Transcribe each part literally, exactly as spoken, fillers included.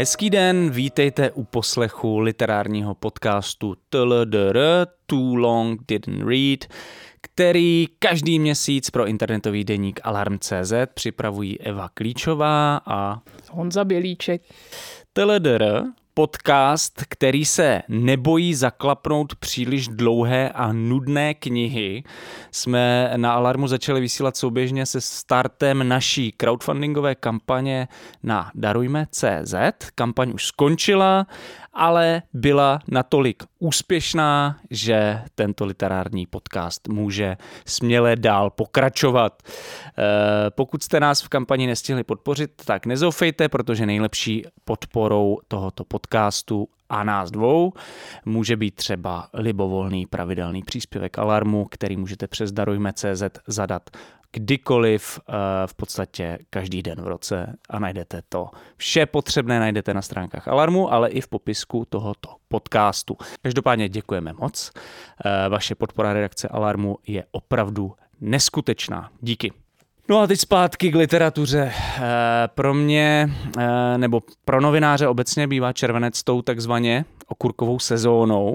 Hezký den, vítejte u poslechu literárního podcastu T L D R, Too Long Didn't Read, který každý měsíc pro internetový deník Alarm tečka cé zet připravují Eva Klíčová a Honza Bělíček. T L D R, podcast, který se nebojí zaklapnout příliš dlouhé a nudné knihy. Jsme na Alarmu začali vysílat souběžně se startem naší crowdfundingové kampaně na Darujme tečka cé zet. Kampaň už skončila, ale byla natolik úspěšná, že tento literární podcast může směle dál pokračovat. Pokud jste nás v kampani nestihli podpořit, tak nezoufejte, protože nejlepší podporou tohoto podcastu a nás dvou může být třeba libovolný pravidelný příspěvek Alarmu, který můžete přes Darujme tečka cé zet zadat kdykoliv, v podstatě každý den v roce, a najdete to. Vše potřebné najdete na stránkách Alarmu, ale i v popisku tohoto podcastu. Každopádně děkujeme moc. Vaše podpora redakce Alarmu je opravdu neskutečná. Díky. No a teď zpátky k literatuře. Pro mě, nebo pro novináře obecně, bývá červenec tou takzvaně okurkovou sezónou,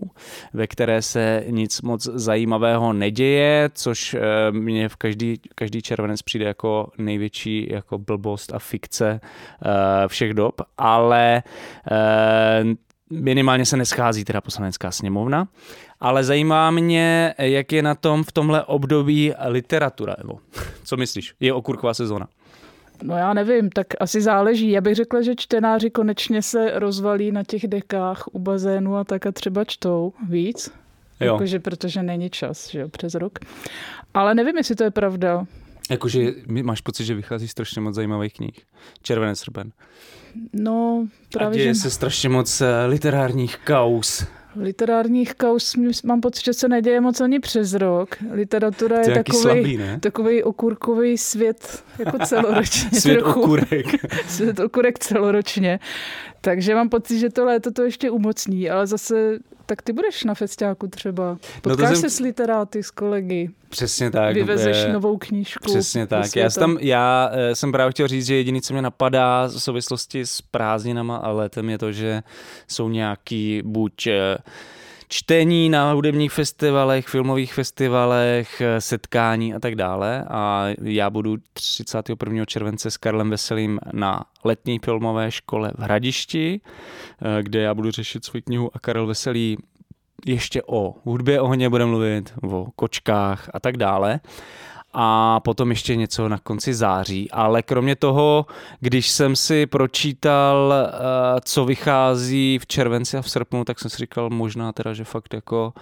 ve které se nic moc zajímavého neděje, což mě v každý, každý červenec přijde jako největší jako blbost a fikce všech dob, ale minimálně se neschází teda Poslanecká sněmovna, ale zajímá mě, jak je na tom v tomhle období literatura, Evo. Co myslíš? Je okurková sezóna? No já nevím, tak asi záleží. Já bych řekla, že čtenáři konečně se rozvalí na těch dekách u bazénu a tak a třeba čtou víc, jakože, protože není čas, že jo, přes rok. Ale nevím, jestli to je pravda. Jakože máš pocit, že vychází strašně moc zajímavých knih. Červenec, srpen. No, právě. A děje že... se strašně moc literárních kauz. Literárních kauz mám pocit, že se neděje moc ani přes rok. Literatura je takový, takový okurkový svět jako celoročně. Svět trochu. okurek. Svět okurek celoročně. Takže mám pocit, že to léto to ještě umocní, ale zase tak ty budeš na festiáku třeba. Potkáš no jsem... se s literáty, s kolegy. Přesně tak. Vyvezeš je... novou knížku. Přesně tak. Já, tam, já jsem právě chtěl říct, že jediné, co mě napadá v souvislosti s prázdninama a letem, je to, že jsou nějaký buď čtení na hudebních festivalech, filmových festivalech, setkání a tak dále. A já budu třicátého prvního července s Karlem Veselým na letní filmové škole v Hradišti, kde já budu řešit svou knihu a Karel Veselý ještě o hudbě ohně bude mluvit, o kočkách a tak dále. A potom ještě něco na konci září. Ale kromě toho, když jsem si pročítal, co vychází v červenci a v srpnu, tak jsem si říkal možná teda, že fakt jako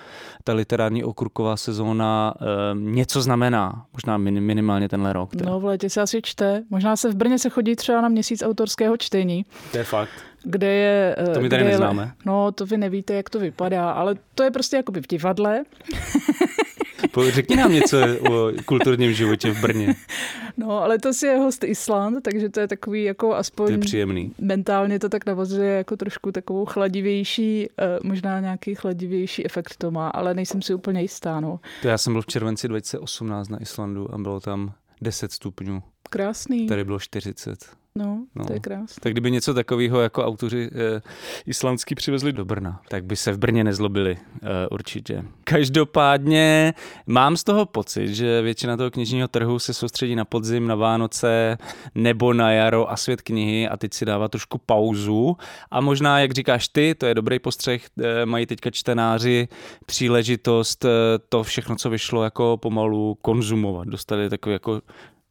ta literární okurková sezóna něco znamená. Možná minimálně tenhle rok. Teda. No v létě se asi čte. Možná se v Brně se chodí třeba na měsíc autorského čtení. To je fakt. Kde je, to my tady neznáme. Je, no to vy nevíte, jak to vypadá, ale to je prostě jakoby v divadle. Řekni nám něco o kulturním životě v Brně. No, ale to si je host Island, takže to je takový jako aspoň... To je příjemný. Mentálně to tak navazuje jako trošku takovou chladivější, možná nějaký chladivější efekt to má, ale nejsem si úplně jistá, no. To já jsem byl v červenci dva tisíce osmnáct na Islandu a bylo tam deset stupňů. Krásný. Tady bylo čtyřicet. No, no, to je krásné. Tak kdyby něco takového jako autoři e, islandský přivezli do Brna, tak by se v Brně nezlobili e, určitě. Každopádně mám z toho pocit, že většina toho knižního trhu se soustředí na podzim, na Vánoce nebo na jaro a svět knihy a teď si dává trošku pauzu. A možná, jak říkáš ty, to je dobrý postřeh, e, mají teďka čtenáři příležitost e, to všechno, co vyšlo, jako pomalu konzumovat. Dostali takový jako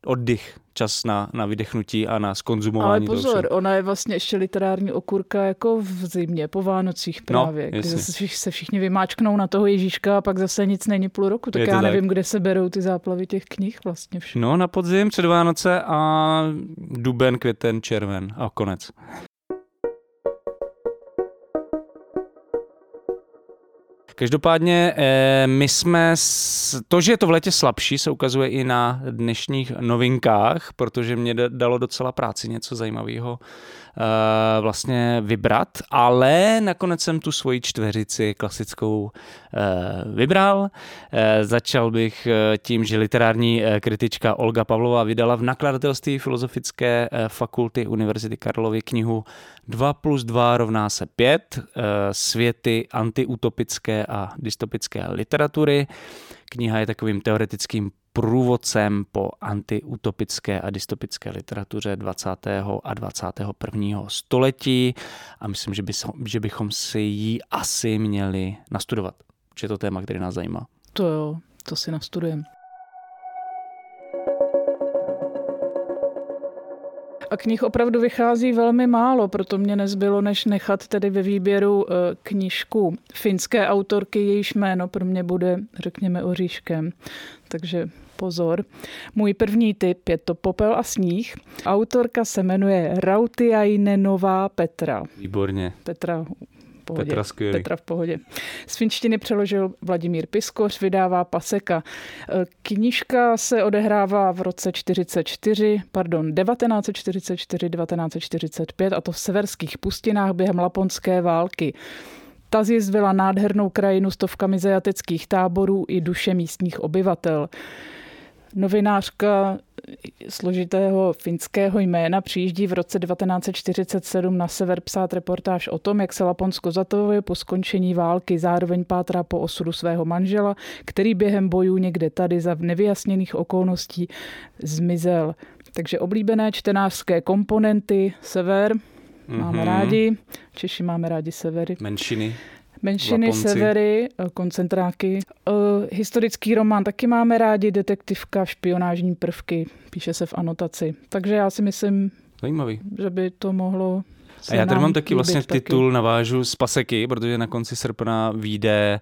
oddych, čas na, na vydechnutí a na zkonzumování. Ale pozor, ona je vlastně ještě literární okurka jako v zimě, po Vánocích právě, no, kdy zase se všichni vymáčknou na toho Ježíška a pak zase nic není půl roku, tak já tak. nevím, kde se berou ty záplavy těch knih vlastně všechno. No na podzim, před Vánoce a duben, květen, červen a konec. Každopádně my jsme, to, že je to v létě slabší, se ukazuje i na dnešních novinkách, protože mě dalo docela práci něco zajímavého vlastně vybrat, ale nakonec jsem tu svoji čtveřici klasickou vybral. Začal bych tím, že literární kritička Olga Pavlova vydala v Nakladatelství Filozofické fakulty Univerzity Karlovy knihu dva plus dva rovná se pět, světy antiutopické a dystopické literatury. Kniha je takovým teoretickým průvodcem po antiutopické a dystopické literatuře dvacátého a dvacátého prvního století a myslím, že, by, že bychom si ji asi měli nastudovat. Protože je to téma, který nás zajímá. To jo, to si nastudujeme. A knih opravdu vychází velmi málo, proto mě nezbylo, než nechat tedy ve výběru knížku finské autorky, jejíž jméno pro mě bude, řekněme, oříškem. Takže pozor. Můj první tip je to Popel a sníh. Autorka se jmenuje Rautiainenová Petra. Výborně. Petra... Pohodě. Petra, Petra v pohodě. Z finštiny přeložil Vladimír Piskoř, vydává Paseka. Knížka se odehrává v roce čtyřicet čtyři, pardon, devatenáct set čtyřicet čtyři, devatenáct set čtyřicet pět, a to v severských pustinách během Laponské války. Ta zjizvila nádhernou krajinu stovkami zajateckých táborů i duše místních obyvatel. Novinářka složitého finského jména přijíždí v roce devatenáct set čtyřicet sedm na sever psát reportáž o tom, jak se Laponsko zatovuje po skončení války. Zároveň pátrá po osudu svého manžela, který během bojů někde tady za nevyjasněných okolností zmizel. Takže oblíbené čtenářské komponenty, sever, mm-hmm. máme rádi, Češi máme rádi severy. Menšiny. Menšiny, Laponci. Severy, koncentráky. Uh, historický román taky máme rádi, detektivka, špionážní prvky, píše se v anotaci. Takže já si myslím, zajímavý, že by to mohlo se. A já tady mám taky vlastně taky. Titul, navážu z Paseky, protože na konci srpna vyjde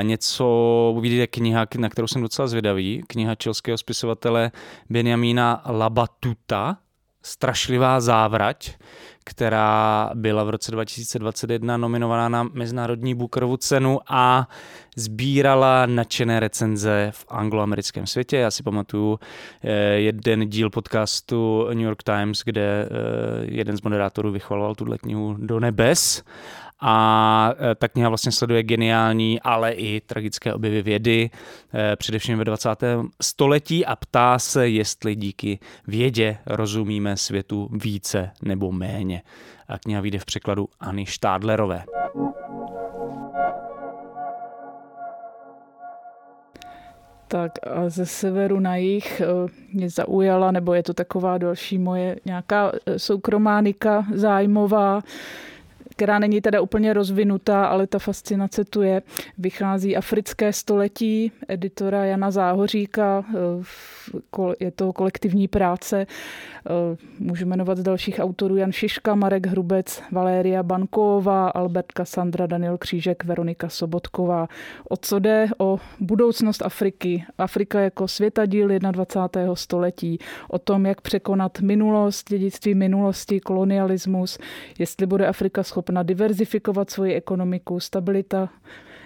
uh, něco, vyjde kniha, na kterou jsem docela zvědavý, kniha chilského spisovatele Benjamina Labatuta, Strašlivá závrať, která byla v roce dva tisíce dvacet jedna nominovaná na mezinárodní Bookerovu cenu a sbírala nadšené recenze v angloamerickém světě. Já si pamatuju jeden díl podcastu New York Times, kde jeden z moderátorů vychvaloval tuhle knihu do nebes. A ta kniha vlastně sleduje geniální, ale i tragické objevy vědy, především ve dvacátém století, a ptá se, jestli díky vědě rozumíme světu více nebo méně. A kniha vyjde v překladu Anny Štádlerové. Tak a ze severu na jih mě zaujala, nebo je to taková další moje nějaká soukrománika zájmová, která není teda úplně rozvinutá, ale ta fascinace tu je. Vychází Africké století editora Jana Záhoříka, je to kolektivní práce. Můžu jmenovat z dalších autorů Jan Šiška, Marek Hrubec, Valéria Banková, Albert Kasanda, Daniel Křížek, Veronika Sobotková. O co jde? O budoucnost Afriky. Afrika jako světadíl dvacátého prvního století. O tom, jak překonat minulost, dědictví minulosti, kolonialismus, jestli bude Afrika schopná na diverzifikovat svoji ekonomiku, stabilita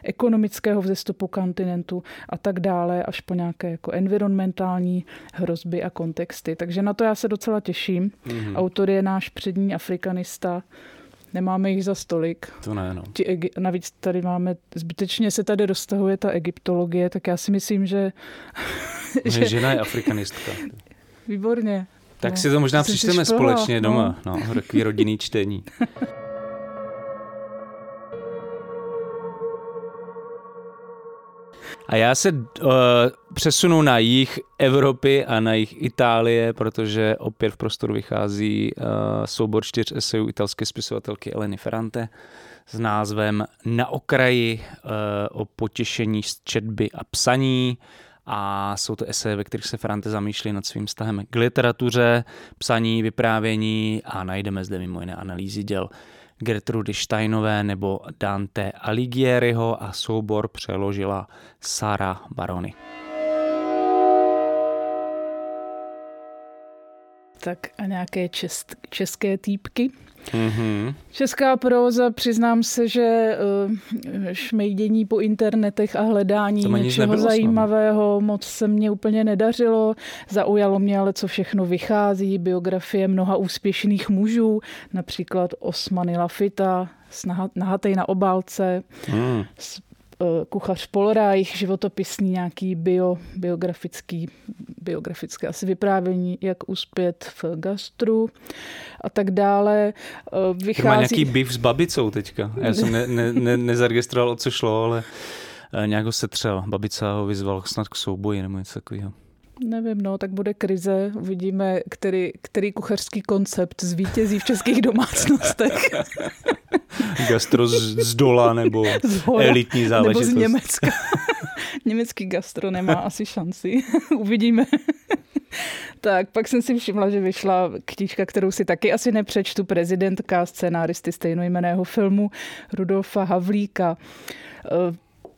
ekonomického vzestupu kontinentu a tak dále, až po nějaké jako environmentální hrozby a kontexty. Takže na to já se docela těším. Mm-hmm. Autor je náš přední afrikanista. Nemáme jich za stolik. To ne, no. Ti, navíc tady máme, zbytečně se tady roztahuje ta egyptologie, tak já si myslím, že... že... Žena je afrikanistka. Výborně. Tak no, si to možná přečteme společně doma. No, no takový rodinný čtení. A já se uh, přesunu na jih Evropy a na jih Itálie, protože opět v prostoru vychází uh, soubor čtyř esejů italské spisovatelky Eleny Ferrante s názvem Na okraji, uh, o potěšení z četby a psaní. A jsou to eseje, ve kterých se Ferrante zamýšlí nad svým vztahem k literatuře, psaní, vyprávění a najdeme zde mimo jiné analýzy děl Gertrudy Steinové nebo Dante Alighieriho a soubor přeložila Sara Baroni. tak a nějaké čest, české týpky. Mm-hmm. Česká próza, přiznám se, že šmejdění po internetech a hledání něčeho zajímavého moc se mně úplně nedařilo. Zaujalo mě ale, co všechno vychází, biografie mnoha úspěšných mužů, například Osmany Lafita, Nahatej na obálce, mm. kuchař Polreich, životopisný nějaký bio, biografický, biografické asi vyprávění, jak uspět v gastru a tak dále. Vychází... Má nějaký beef s babicou teďka. Já jsem ne, ne, ne, nezaregistroval, o co šlo, ale nějak ho setřel. Babica ho vyzval snad k souboji nebo něco takového. Nevím, no, tak bude krize. Uvidíme, který, který kuchařský koncept zvítězí v českých domácnostech. Gastro z, z dola nebo z hora, elitní záležitost. Nebo z Německa. Německý gastro nemá asi šanci. Uvidíme. Tak, pak jsem si všimla, že vyšla knížka, kterou si taky asi nepřečtu, Prezidentka, scénáristy stejnojmenného filmu Rudolfa Havlíka.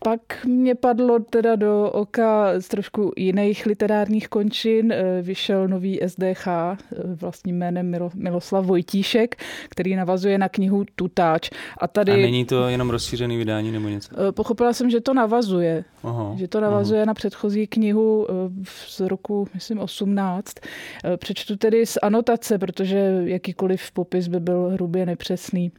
Pak mě padlo teda do oka z trošku jiných literárních končin. Vyšel nový S D H vlastním jménem Miloslav Vojtíšek, který navazuje na knihu Tutáč. A, tady, a není to jenom rozšířený vydání nebo něco? Pochopila jsem, že to navazuje. Aha, že to navazuje aha. na předchozí knihu z roku, myslím, osmnáct. Přečtu tedy z anotace, protože jakýkoliv popis by byl hrubě nepřesný.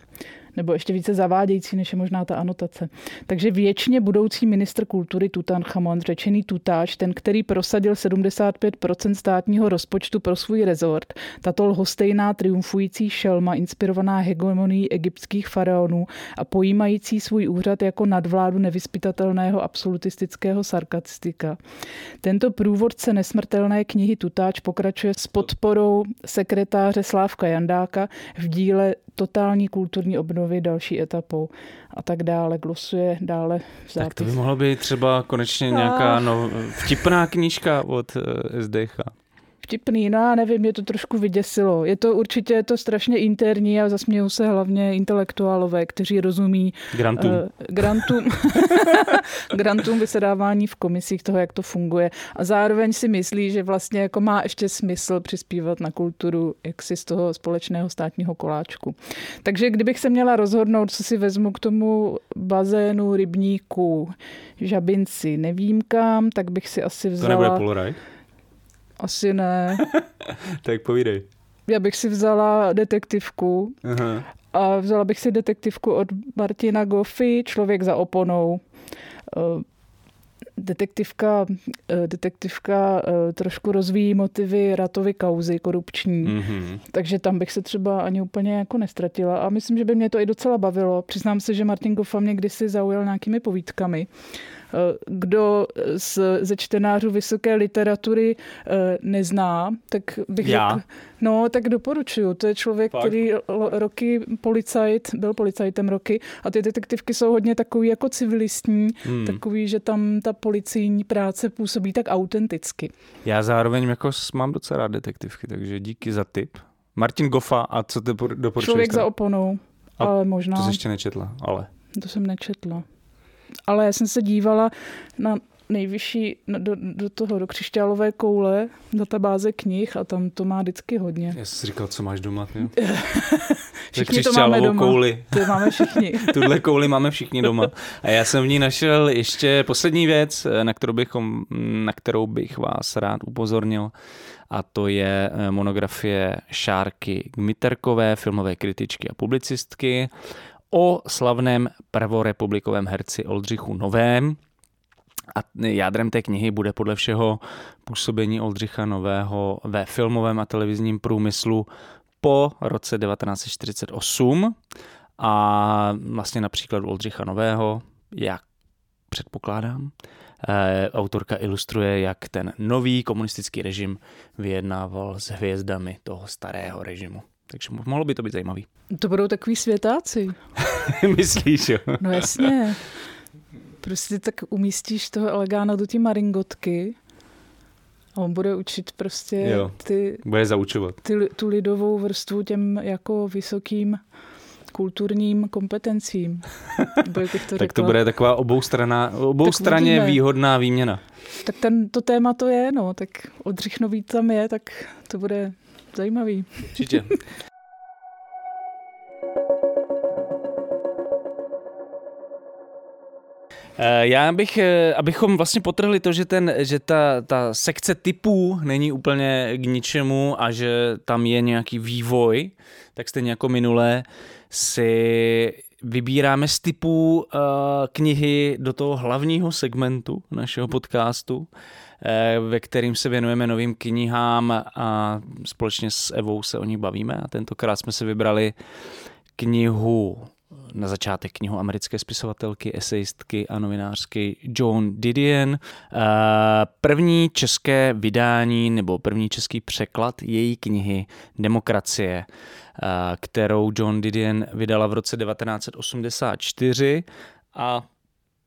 Nebo ještě více zavádějící, než je možná ta anotace. Takže věčně budoucí ministr kultury Tutanchamon, řečený Tutáč, ten, který prosadil sedmdesát pět procent státního rozpočtu pro svůj rezort, tato lhostejná triumfující šelma, inspirovaná hegemonií egyptských faraonů a pojímající svůj úřad jako nadvládu nevyzpytatelného absolutistického sarkastika. Tento průvodce nesmrtelné knihy Tutáč pokračuje s podporou sekretáře Slávka Jandáka v díle Totální kulturní obnovy další etapou a tak dále, glosuje dále v zápis. Tak to by mohlo být třeba konečně nějaká no, vtipná knížka od S D H. Vtipný, no já nevím, mě to trošku vyděsilo. Je to určitě je to strašně interní a zasmějou se hlavně intelektuálové, kteří rozumí grantům, uh, grantům, grantům vysedávání v komisích toho, jak to funguje. A zároveň si myslí, že vlastně jako má ještě smysl přispívat na kulturu jaksi z toho společného státního koláčku. Takže kdybych se měla rozhodnout, co si vezmu k tomu bazénu, rybníku, žabinci, nevím kam, tak bych si asi vzala... To nebude Polreich? Asi ne. Tak povídej. Já bych si vzala detektivku. Aha. A vzala bych si detektivku od Martina Goffy, Člověk za oponou. Detektivka, detektivka trošku rozvíjí motivy Ratovy kauzy korupční. Mm-hmm. Takže tam bych se třeba ani úplně jako nestratila. A myslím, že by mě to i docela bavilo. Přiznám se, že Martin Goffa mě kdysi zaujal nějakými povídkami. Kdo z, ze čtenářů vysoké literatury nezná, tak bych řekl, no, tak doporučuju. To je člověk, Fakt? který roky policajt, byl policajtem roky a ty detektivky jsou hodně takový jako civilistní, hmm. takový, že tam ta policijní práce působí tak autenticky. Já zároveň jako mám docela rád detektivky, takže díky za tip. Martin Goffa, a co ty doporučuješ? Člověk za oponou, a ale možná. To jsi ještě nečetla, ale. To jsem nečetla. Ale já jsem se dívala na nejvyšší, do, do toho, do křišťálové koule, databáze knih a tam to má vždycky hodně. Já jsem si říkal, co máš doma, ty? Všichni to máme doma. Kouli. To máme všichni. Tuhle kouli máme všichni doma. A já jsem v ní našel ještě poslední věc, na kterou, bychom, na kterou bych vás rád upozornil. A to je monografie Šárky Gmitterkové, filmové kritičky a publicistky, o slavném prvorepublikovém herci Oldřichu Novém. A jádrem té knihy bude podle všeho působení Oldřicha Nového ve filmovém a televizním průmyslu po roce devatenáct set čtyřicet osm a vlastně na příkladu Oldřicha Nového, jak předpokládám, autorka ilustruje, jak ten nový komunistický režim vyjednával s hvězdami toho starého režimu. Takže mohlo by to být zajímavý. To budou takový světáci. Myslíš, jo? No jasně. Prostě tak umístíš toho Elegána do té maringotky a on bude učit prostě jo, ty, bude zaučovat. Ty, tu lidovou vrstvu těm jako vysokým kulturním kompetencím. To tak to bude taková oboustranná, oboustranně výhodná výměna. Tak ten, to téma to je, no. Tak Oldřich Nový tam je, tak to bude... zajímavý. Určitě. Já bych, abychom vlastně potrhli to, že, ten, že ta, ta sekce typů není úplně k ničemu a že tam je nějaký vývoj, tak stejně jako minulé si vybíráme z typů uh, knihy do toho hlavního segmentu našeho podcastu, uh, ve kterým se věnujeme novým knihám a společně s Evou se o nich bavíme. A tentokrát jsme si vybrali knihu, na začátek knihu americké spisovatelky, esejistky a novinářky Joan Didion. První české vydání nebo první český překlad její knihy Demokracie, kterou Joan Didion vydala v roce devatenáct set osmdesát čtyři, a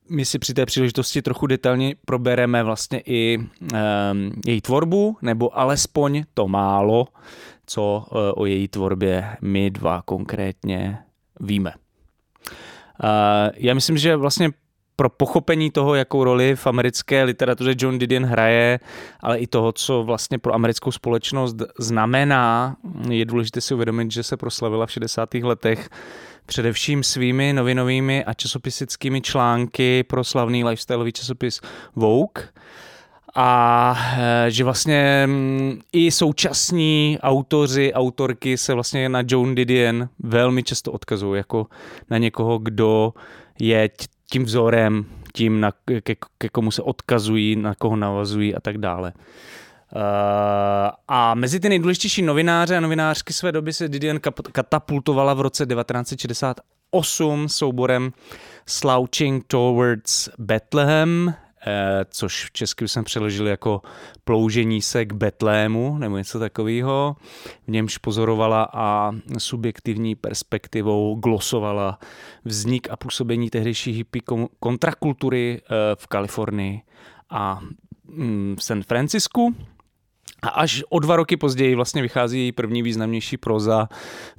my si při té příležitosti trochu detailně probereme vlastně i její tvorbu, nebo alespoň to málo, co o její tvorbě my dva konkrétně víme. Já myslím, že vlastně pro pochopení toho, jakou roli v americké literatuře Joan Didion hraje, ale i toho, co vlastně pro americkou společnost znamená, je důležité si uvědomit, že se proslavila v šedesátých letech především svými novinovými a časopisickými články pro slavný lifestyleový časopis Vogue. A že vlastně i současní autoři, autorky se vlastně na Joan Didion velmi často odkazují jako na někoho, kdo je tím vzorem, tím, na, ke, ke komu se odkazují, na koho navazují a tak dále. A mezi ty nejdůležitější novináře a novinářky své doby se Didion katapultovala v roce devatenáct set šedesát osm souborem Slouching Towards Bethlehem, což v česky jsem přeložil jako Ploužení se k Betlému nebo něco takového. V němž pozorovala a subjektivní perspektivou glosovala vznik a působení tehdejší hippie kontrakultury v Kalifornii a v San Francisku. A až o dva roky později vlastně vychází její první významnější proza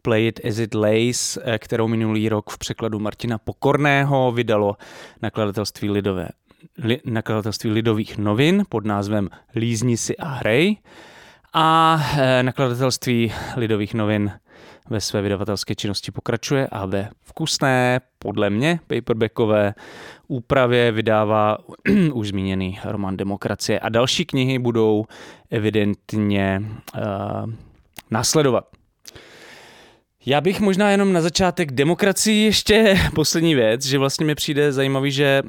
Play it as it lays, kterou minulý rok v překladu Martina Pokorného vydalo nakladatelství Lidové Nakladatelství Lidových novin pod názvem Lízni si a hrej, a Nakladatelství Lidových novin ve své vydavatelské činnosti pokračuje a ve vkusné, podle mě, paperbackové úpravě vydává už zmíněný román Demokracie, a další knihy budou evidentně uh, následovat. Já bych možná jenom na začátek Demokracii ještě poslední věc, že vlastně mi přijde zajímavý, že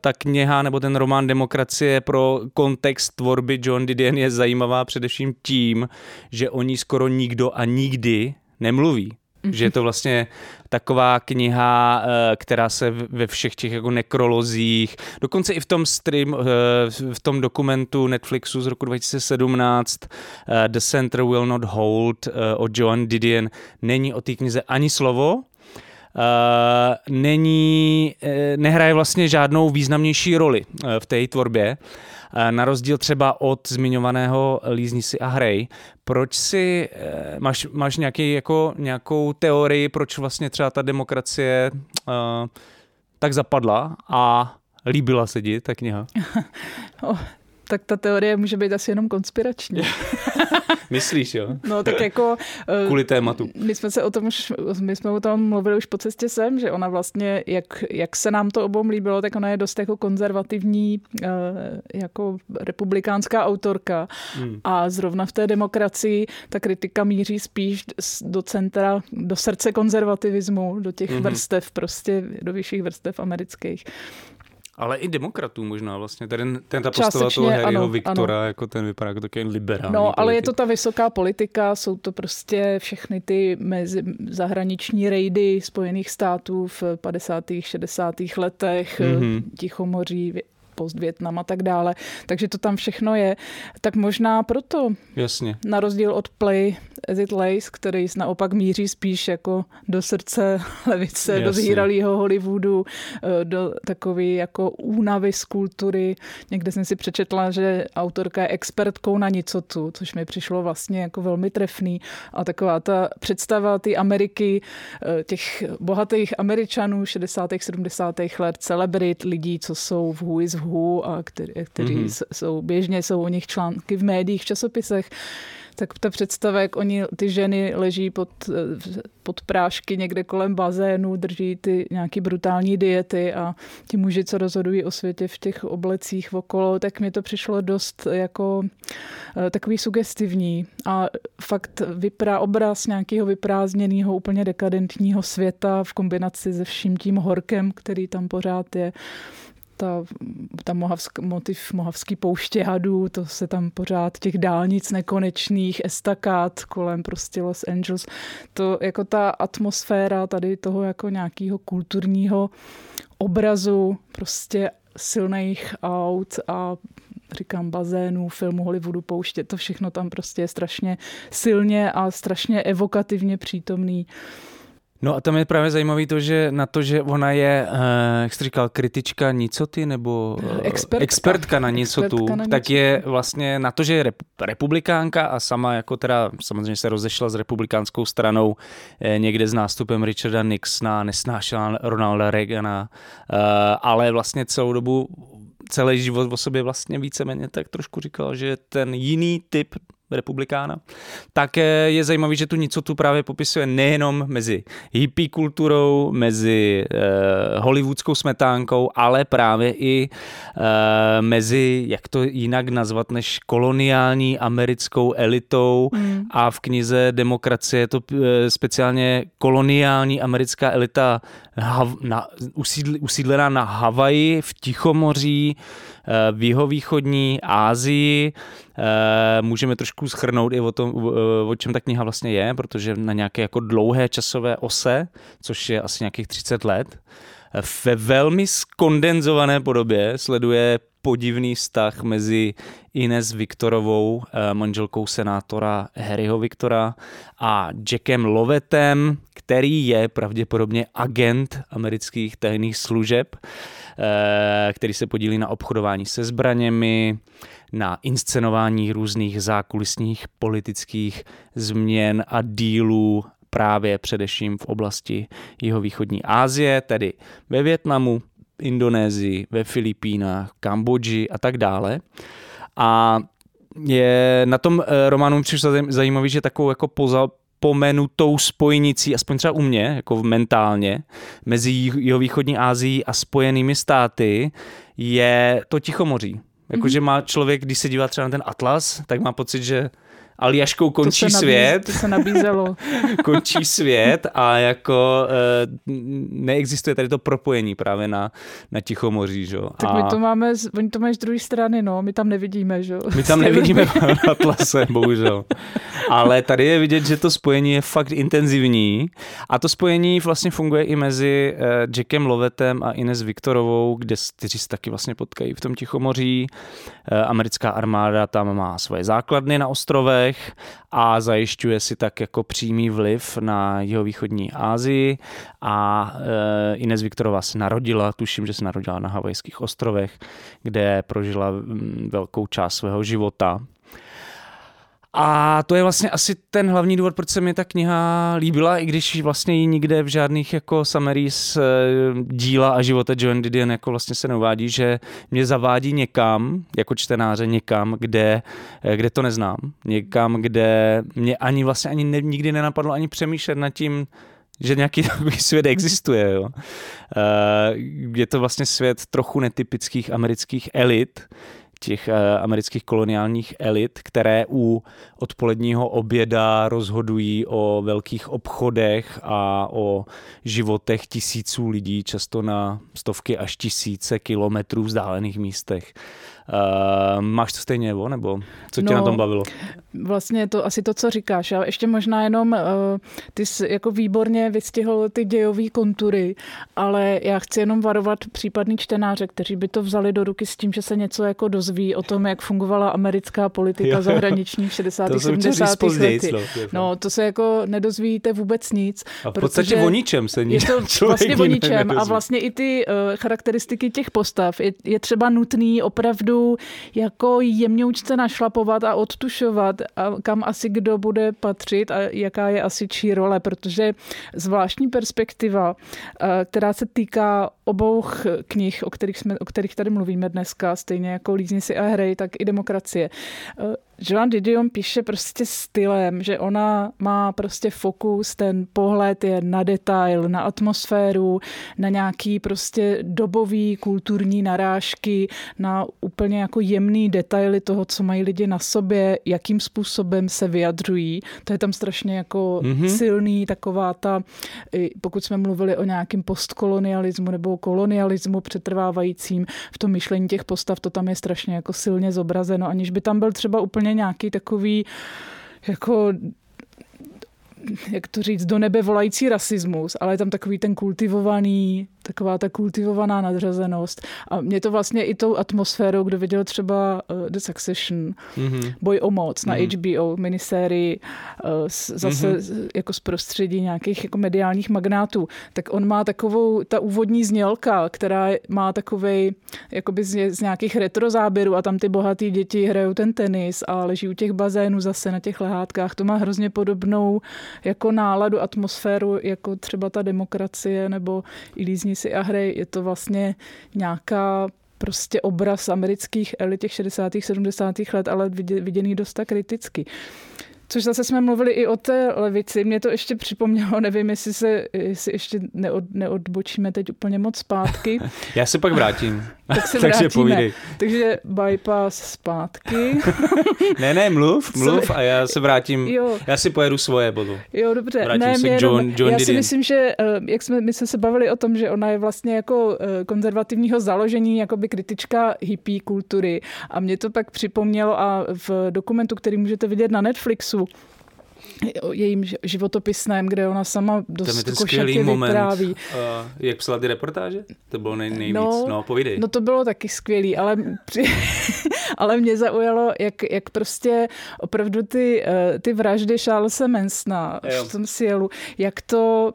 ta kniha nebo ten román Demokracie pro kontext tvorby Joan Didion je zajímavá především tím, že o ní skoro nikdo a nikdy nemluví. Že je to vlastně taková kniha, která se ve všech těch jako nekrolozích, dokonce i v tom stream, v tom dokumentu Netflixu z roku dva tisíce sedmnáct The Center Will Not Hold o Joan Didion, není o té knize ani slovo. Není, nehraje vlastně žádnou významnější roli v té tvorbě, na rozdíl třeba od zmiňovaného Lízni si a hrej. Proč si, máš, máš nějaký, jako, nějakou teorii, proč vlastně třeba ta Demokracie uh, tak zapadla a líbila se ti ta kniha? Oh, tak ta teorie může být asi jenom konspirační. Myslíš, jo? No tak jako... Kvůli tématu. My jsme se o tom už, my jsme o tom mluvili už po cestě sem, že ona vlastně, jak, jak se nám to obou líbilo, tak ona je dost jako konzervativní, jako republikánská autorka. Hmm. A zrovna v té Demokracii ta kritika míří spíš do centra, do srdce konzervativismu, do těch hmm. vrstev, prostě do vyšších vrstev amerických. Ale i demokratů možná vlastně. Ten, ten ta postava toho Harryho Viktora, ano. Jako ten vypadá jako takový liberální. No, ale politik. Je to ta vysoká politika, jsou to prostě všechny ty mezi zahraniční rejdy Spojených států v padesátých, šedesátých letech, mm-hmm. Tichomoří, postvietnam a tak dále. Takže to tam všechno je. Tak možná proto. Jasně. Na rozdíl od Play as it lays, který naopak míří spíš jako do srdce levice, jasně, do zhýralého Hollywoodu, do takové jako únavy z kultury. Někde jsem si přečetla, že autorka je expertkou na nicotu, což mi přišlo vlastně jako velmi trefný. A taková ta představa té Ameriky, těch bohatých Američanů šedesátých, sedmdesátých let, celebrit, lidí, co jsou v hůji z Who, a který, který mm-hmm. jsou běžně, jsou o nich články v médiích, v časopisech, tak ta představa, jak oni, ty ženy leží pod, pod prášky někde kolem bazénu, drží ty nějaké brutální diety a ti muži, co rozhodují o světě v těch oblecích okolo, tak mi to přišlo dost jako takový sugestivní a fakt vyprá, obraz nějakého vyprázdněného, úplně dekadentního světa v kombinaci se vším tím horkem, který tam pořád je. Ta, ta mohavsk, motiv mohavský pouště hadů, to se tam pořád těch dálnic nekonečných, estakád kolem prostě Los Angeles. To jako ta atmosféra tady toho jako nějakého kulturního obrazu, prostě silných aut a říkám bazénů, filmu, Hollywoodu, pouště, to všechno tam prostě je strašně silně a strašně evokativně přítomný. No a tam je právě zajímavý to, že na to, že ona je, jak jste říkal, kritička nicoty nebo expertka, expertka na nicotu, expertka na tak je vlastně na to, že je republikánka a sama jako teda samozřejmě se rozešla s republikánskou stranou někde s nástupem Richarda Nixona, nesnášela Ronalda Reagana, ale vlastně celou dobu, celý život o sobě vlastně víceméně tak trošku říkal, že ten jiný typ republikána, tak je zajímavý, že tu nicotu právě popisuje nejenom mezi hippie kulturou, mezi eh, hollywoodskou smetánkou, ale právě i eh, mezi, jak to jinak nazvat, než koloniální americkou elitou mm. a v knize Demokracie je to eh, speciálně koloniální americká elita hav, na, usídl, usídlená na Havaji, v Tichomoří, eh, v jihovýchodní Asii. Eh, můžeme trošku shrnout i o tom, o čem ta kniha vlastně je, protože na nějaké jako dlouhé časové ose, což je asi nějakých třicet let, ve velmi skondenzované podobě sleduje podivný vztah mezi Ines Viktorovou, manželkou senátora Harryho Viktora, a Jackem Lovetem, který je pravděpodobně agent amerických tajných služeb, který se podílí na obchodování se zbraněmi, na inscenování různých zákulisních politických změn a dílů právě především v oblasti jihovýchodní Asie, tedy ve Vietnamu, Indonésii, ve Filipínách, Kambodži a tak dále. A je na tom románu přišlo zajímavý, že takovou jako pozapomenutou spojnicí, aspoň třeba u mě, jako mentálně, mezi jihovýchodní Asií a Spojenými státy je to Tichomoří. Jakože má člověk, když se dívá třeba na ten atlas, tak má pocit, že Aljaškou končí to se nabíz, svět. To se nabízelo. Končí svět a jako neexistuje tady to propojení právě na, na Tichomoří, že? Tak a my to máme, oni to mají z druhé strany, no, my tam nevidíme, že? My tam nevidíme na atlase, bohužel. Ale tady je vidět, že to spojení je fakt intenzivní a to spojení vlastně funguje i mezi Jackem Lovetem a Ines Viktorovou, kde kteří se taky vlastně potkají v tom Tichomoří. Americká armáda tam má svoje základny na ostrovech a zajišťuje si tak jako přímý vliv na jihovýchodní Asii a e, Ines Viktorová se narodila, tuším, že se narodila na Havajských ostrovech, kde prožila m, velkou část svého života. A to je vlastně asi ten hlavní důvod, proč se mi ta kniha líbila, i když vlastně ji nikde v žádných jako summaries díla a života Joan Didion jako vlastně se neuvádí, že mě zavádí někam, jako čtenáře někam, kde, kde to neznám. Někam, kde mě ani vlastně ani ne, nikdy nenapadlo ani přemýšlet nad tím, že nějaký takový svět existuje. Jo. Je to vlastně svět trochu netypických amerických elit, těch amerických koloniálních elit, které u odpoledního oběda rozhodují o velkých obchodech a o životech tisíců lidí, často na stovky až tisíce kilometrů vzdálených místech. Uh, máš to stejně, Evo, nebo co tě no, na tom bavilo? Vlastně to asi to, co říkáš. A ještě možná jenom uh, ty jsi jako výborně vystihl ty dějové kontury, ale já chci jenom varovat případný čtenáře, kteří by to vzali do ruky s tím, že se něco jako dozví o tom, jak fungovala americká politika jo, zahraniční v šedesátých a sedmdesátých lety. No, to se jako nedozvíte vůbec nic. A v podstatě o ničem se nic. Je to vlastně o ničem nedozví. A vlastně i ty uh, charakteristiky těch postav je, je třeba nutný opravdu opravdu jako jemňoučce našlapovat a odtušovat, kam asi kdo bude patřit a jaká je asi čí role, protože zvláštní perspektiva, která se týká obou knih, o kterých, jsme, o kterých tady mluvíme dneska, stejně jako Lízni si a hrej, tak i Demokracie. Joan Didion píše prostě stylem, že ona má prostě fokus, ten pohled je na detail, na atmosféru, na nějaký prostě dobový, kulturní narážky, na úplně jako jemný detaily toho, co mají lidi na sobě, jakým způsobem se vyjadřují. To je tam strašně jako mm-hmm. silný, taková ta, pokud jsme mluvili o nějakém postkolonialismu nebo kolonialismu přetrvávajícím v tom myšlení těch postav, to tam je strašně jako silně zobrazeno, aniž by tam byl třeba úplně nějaký takový jako jak to říct, do nebe volající rasismus, ale je tam takový ten kultivovaný, taková ta kultivovaná nadřazenost. A mě to vlastně i tou atmosférou, kdo viděl třeba uh, The Succession, mm-hmm. Boj o moc na mm-hmm. H B O, minisérii uh, zase mm-hmm. jako z prostředí nějakých jako mediálních magnátů, tak on má takovou, ta úvodní znělka, která má takovej, jakoby z, z nějakých retrozáběrů a tam ty bohatý děti hrajou ten tenis a leží u těch bazénů zase na těch lehátkách. To má hrozně podobnou jako náladu, atmosféru, jako třeba ta Demokracie nebo i Lízni si a hrej, je to vlastně nějaká prostě obraz amerických elit těch šedesátých, sedmdesátých let, ale viděný dost tak kriticky. Což zase jsme mluvili i o té levici. Mě to ještě připomnělo, nevím, jestli se jestli ještě neod, neodbočíme teď úplně moc zpátky. Já se pak vrátím. Tak se vrátíme. Takže povídej. Takže bypass zpátky. ne, ne, mluv, mluv a já se vrátím. Jo. Já si pojedu svoje bodu. Jo, dobře. Vrátím ne, se k Joan Didion. Já si myslím, že jak jsme, my jsme se bavili o tom, že ona je vlastně jako konzervativního založení, jakoby kritička hippie kultury. A mě to pak připomnělo a v dokumentu, který můžete vidět na Netflixu, jejím životopisném, kde ona sama dost košatě vypráví. Uh, jak psala ty reportáže? To bylo nej, nejvíc. No, no, povídej. No to bylo taky skvělý, ale, ale mě zaujalo, jak, jak prostě opravdu ty, ty vraždy Charlesa Mansona v tom sjelu, jak to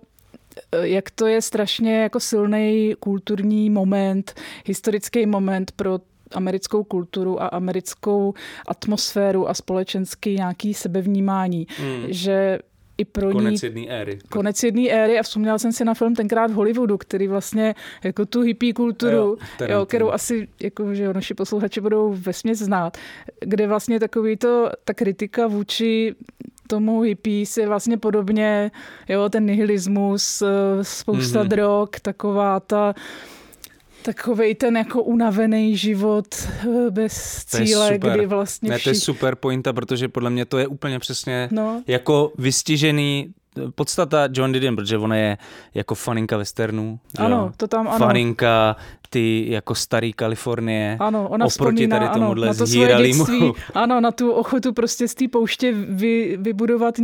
jak to je strašně jako silný kulturní moment, historický moment pro americkou kulturu a americkou atmosféru a společenský nějaký sebevnímání, hmm. že i pro konec jedné éry. Konec jedné éry a vzpomněla jsem si na film tenkrát v Hollywoodu, který vlastně jako tu hippie kulturu, jo, jo, kterou asi jako, že jo, naši posluchači budou vesměs znát, kde vlastně takový to, ta kritika vůči tomu hippie se vlastně podobně, jo, ten nihilismus, spousta mm-hmm. drog, taková ta takovej ten jako unavený život bez cíle, kdy vlastně všichni... To je super pointa, protože podle mě to je úplně přesně no. jako vystižený podstata Joan Didion, protože ona je jako faninka westernů. Ano, jo? To tam ano. Faninka ty jako starý Kalifornie. Ano, ona oproti tady tomuhle zhýralýmu. To ano, na tu ochotu prostě z té pouště vy, vybudovat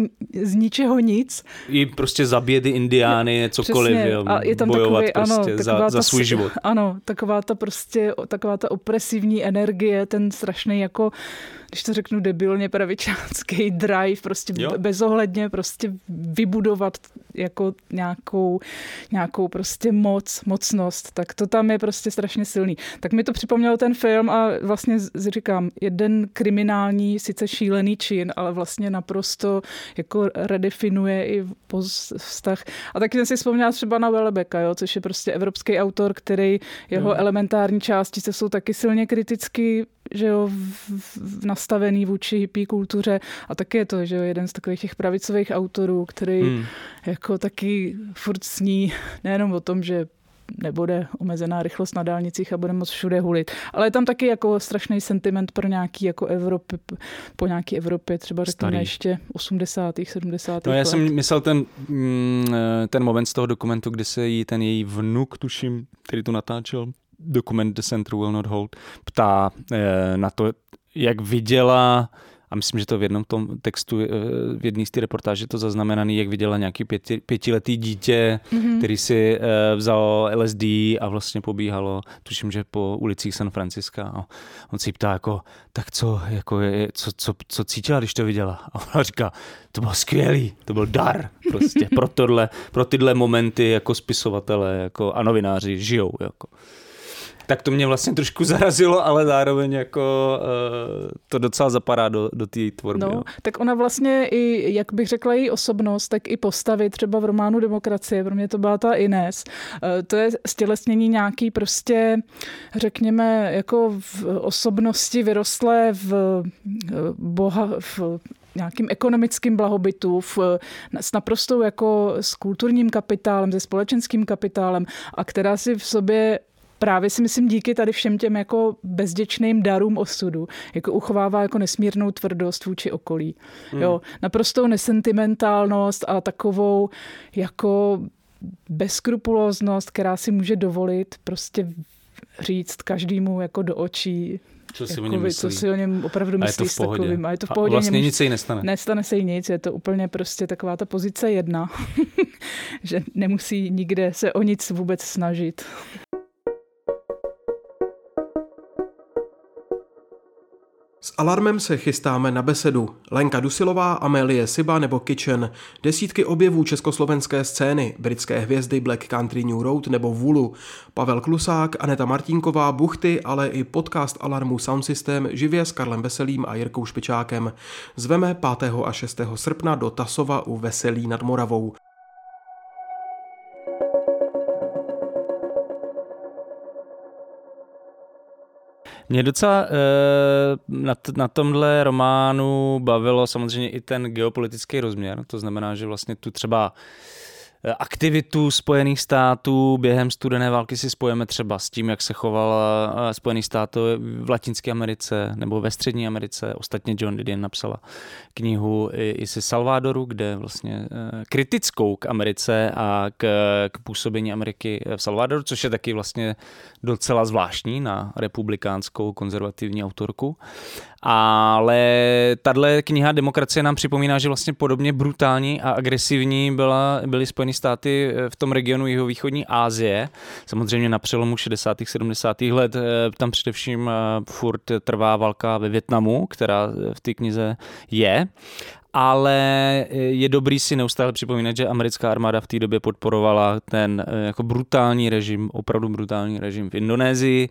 z ničeho nic. I prostě zabědy Indiány, cokoliv. Přesně. Jo, a je tam bojovat takový, prostě ano, za, ta, za svůj život. Ano, taková ta prostě, taková ta opresivní energie, ten strašný jako, když to řeknu debilně, pravičácký drive, prostě jo. bezohledně prostě vybudovat jako nějakou, nějakou prostě moc, mocnost. Tak to tam je prostě prostě strašně silný. Tak mi to připomnělo ten film a vlastně říkám, jeden kriminální, sice šílený čin, ale vlastně naprosto jako redefinuje i vztah. A taky jsem si vzpomněla třeba na Welbecka, jo, což je prostě evropský autor, který jeho no. elementární částice jsou taky silně kriticky, že jo, nastavený vůči hippie kultuře a taky je to, že jo, jeden z takových těch pravicových autorů, který hmm. jako taky furt sní nejenom o tom, že nebude omezená rychlost na dálnicích a bude moc všude hulit. Ale je tam taky jako strašný sentiment pro nějaký jako Evropy, po nějaký Evropě, třeba řekněme ještě osmdesátých, sedmdesátých No já let. Jsem myslel ten, ten moment z toho dokumentu, kdy se jí ten její vnuk, tuším, který to natáčel, dokument The Center Will Not Hold, ptá na to, jak viděla, a myslím, že to v jednom tom textu, v jedné z té reportáže to zaznamenaný, jak viděla nějaký pěti, pětiletý dítě, mm-hmm. který si vzal L S D a vlastně pobíhalo, tuším, že po ulicích San Franciska. A on si ptá jako, tak co, jako je, co, co, co cítila, když to viděla? A ona říká, to bylo skvělý, to byl dar prostě pro tohle, pro tyhle momenty jako spisovatelé jako a novináři žijou. Jako. tak to mě vlastně trošku zarazilo, ale zároveň jako uh, to docela zapadá do, do té tvorby. No, no, tak ona vlastně i, jak bych řekla, její osobnost, tak i postavy třeba v románu Demokracie, pro mě to byla ta Inés, uh, to je stělesnění nějaký prostě, řekněme, jako v osobnosti vyrostlé v boha, v nějakým ekonomickým blahobytu, v, s naprostou jako s kulturním kapitálem, se společenským kapitálem a která si v sobě právě si myslím díky tady všem těm jako bezděčným darům osudu, jako uchovává jako nesmírnou tvrdost vůči okolí. Hmm. Jo, naprostou nesentimentálnost a takovou jako bezskrupulóznost, která si může dovolit prostě říct každému jako do očí, co si, jako o něm myslí. Co si o něm opravdu myslí s takovým. A je to v pohodě. A vlastně nic se jí nestane. Nestane se jí nic, je to úplně prostě taková ta pozice jedna, že nemusí nikde se o nic vůbec snažit. S Alarmem se chystáme na besedu. Lenka Dusilová, Amélie Siba nebo Kitchen. Desítky objevů československé scény, britské hvězdy Black Country New Road nebo Vulu. Pavel Klusák, Aneta Martinková, Buchty, ale i podcast Alarmu Sound System živě s Karlem Veselým a Jirkou Špičákem. Zveme pátého a šestého srpna do Tasova u Veselí nad Moravou. Mě docela na tomhle románu bavilo samozřejmě i ten geopolitický rozměr, to znamená, že vlastně tu třeba aktivitu Spojených států během studené války si spojeme třeba s tím, jak se choval Spojený státy v Latinské Americe nebo ve Střední Americe. Ostatně Joan Didion napsala knihu i se Salvadoru, kde vlastně kritickou k Americe a k, k působení Ameriky v Salvadoru, což je taky vlastně docela zvláštní na republikánskou konzervativní autorku. Ale tato kniha Demokracie nám připomíná, že vlastně podobně brutální a agresivní byla, byly Spojené státy v tom regionu jihovýchodní Asie. Samozřejmě na přelomu šedesátých a sedmdesátých let tam především furt trvá válka ve Vietnamu, která v té knize je. Ale je dobrý si neustále připomínat, že americká armáda v té době podporovala ten jako brutální režim, opravdu brutální režim v Indonésii,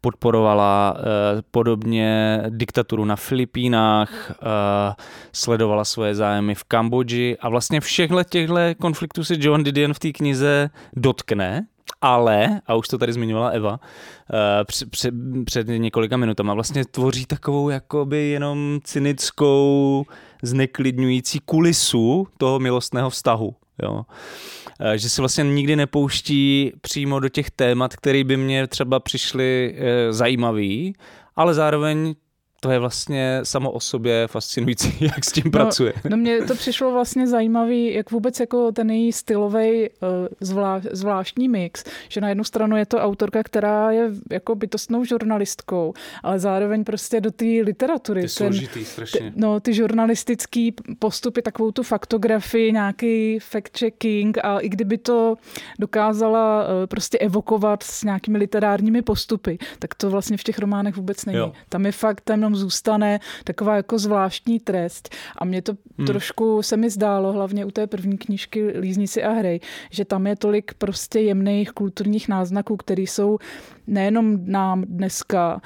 podporovala eh, podobně diktaturu na Filipínách, eh, sledovala svoje zájmy v Kambodži a vlastně všech těchto konfliktů se Joan Didion v té knize dotkne. Ale, a už to tady zmiňovala Eva před, před, před několika minutama, vlastně tvoří takovou jakoby jenom cynickou, zneklidňující kulisu toho milostného vztahu. Jo. Že se vlastně nikdy nepouští přímo do těch témat, které by mě třeba přišly zajímavý, ale zároveň to je vlastně samo o sobě fascinující, jak s tím no, pracuje. No mně to přišlo vlastně zajímavý, jak vůbec jako ten její stylovej zvlá, zvláštní mix, že na jednu stranu je to autorka, která je jako bytostnou žurnalistkou, ale zároveň prostě do té literatury. Ty složitý strašně. Ty, no ty žurnalistický postupy, takovou tu faktografii, nějaký fact-checking a i kdyby to dokázala prostě evokovat s nějakými literárními postupy, tak to vlastně v těch románech vůbec není. Jo. Tam je fakt, tam zůstane taková jako zvláštní trest. A mě to hmm. trošku se mi zdálo, hlavně u té první knížky Líznici a hrej, že tam je tolik prostě jemných kulturních náznaků, které jsou nejenom nám dneska,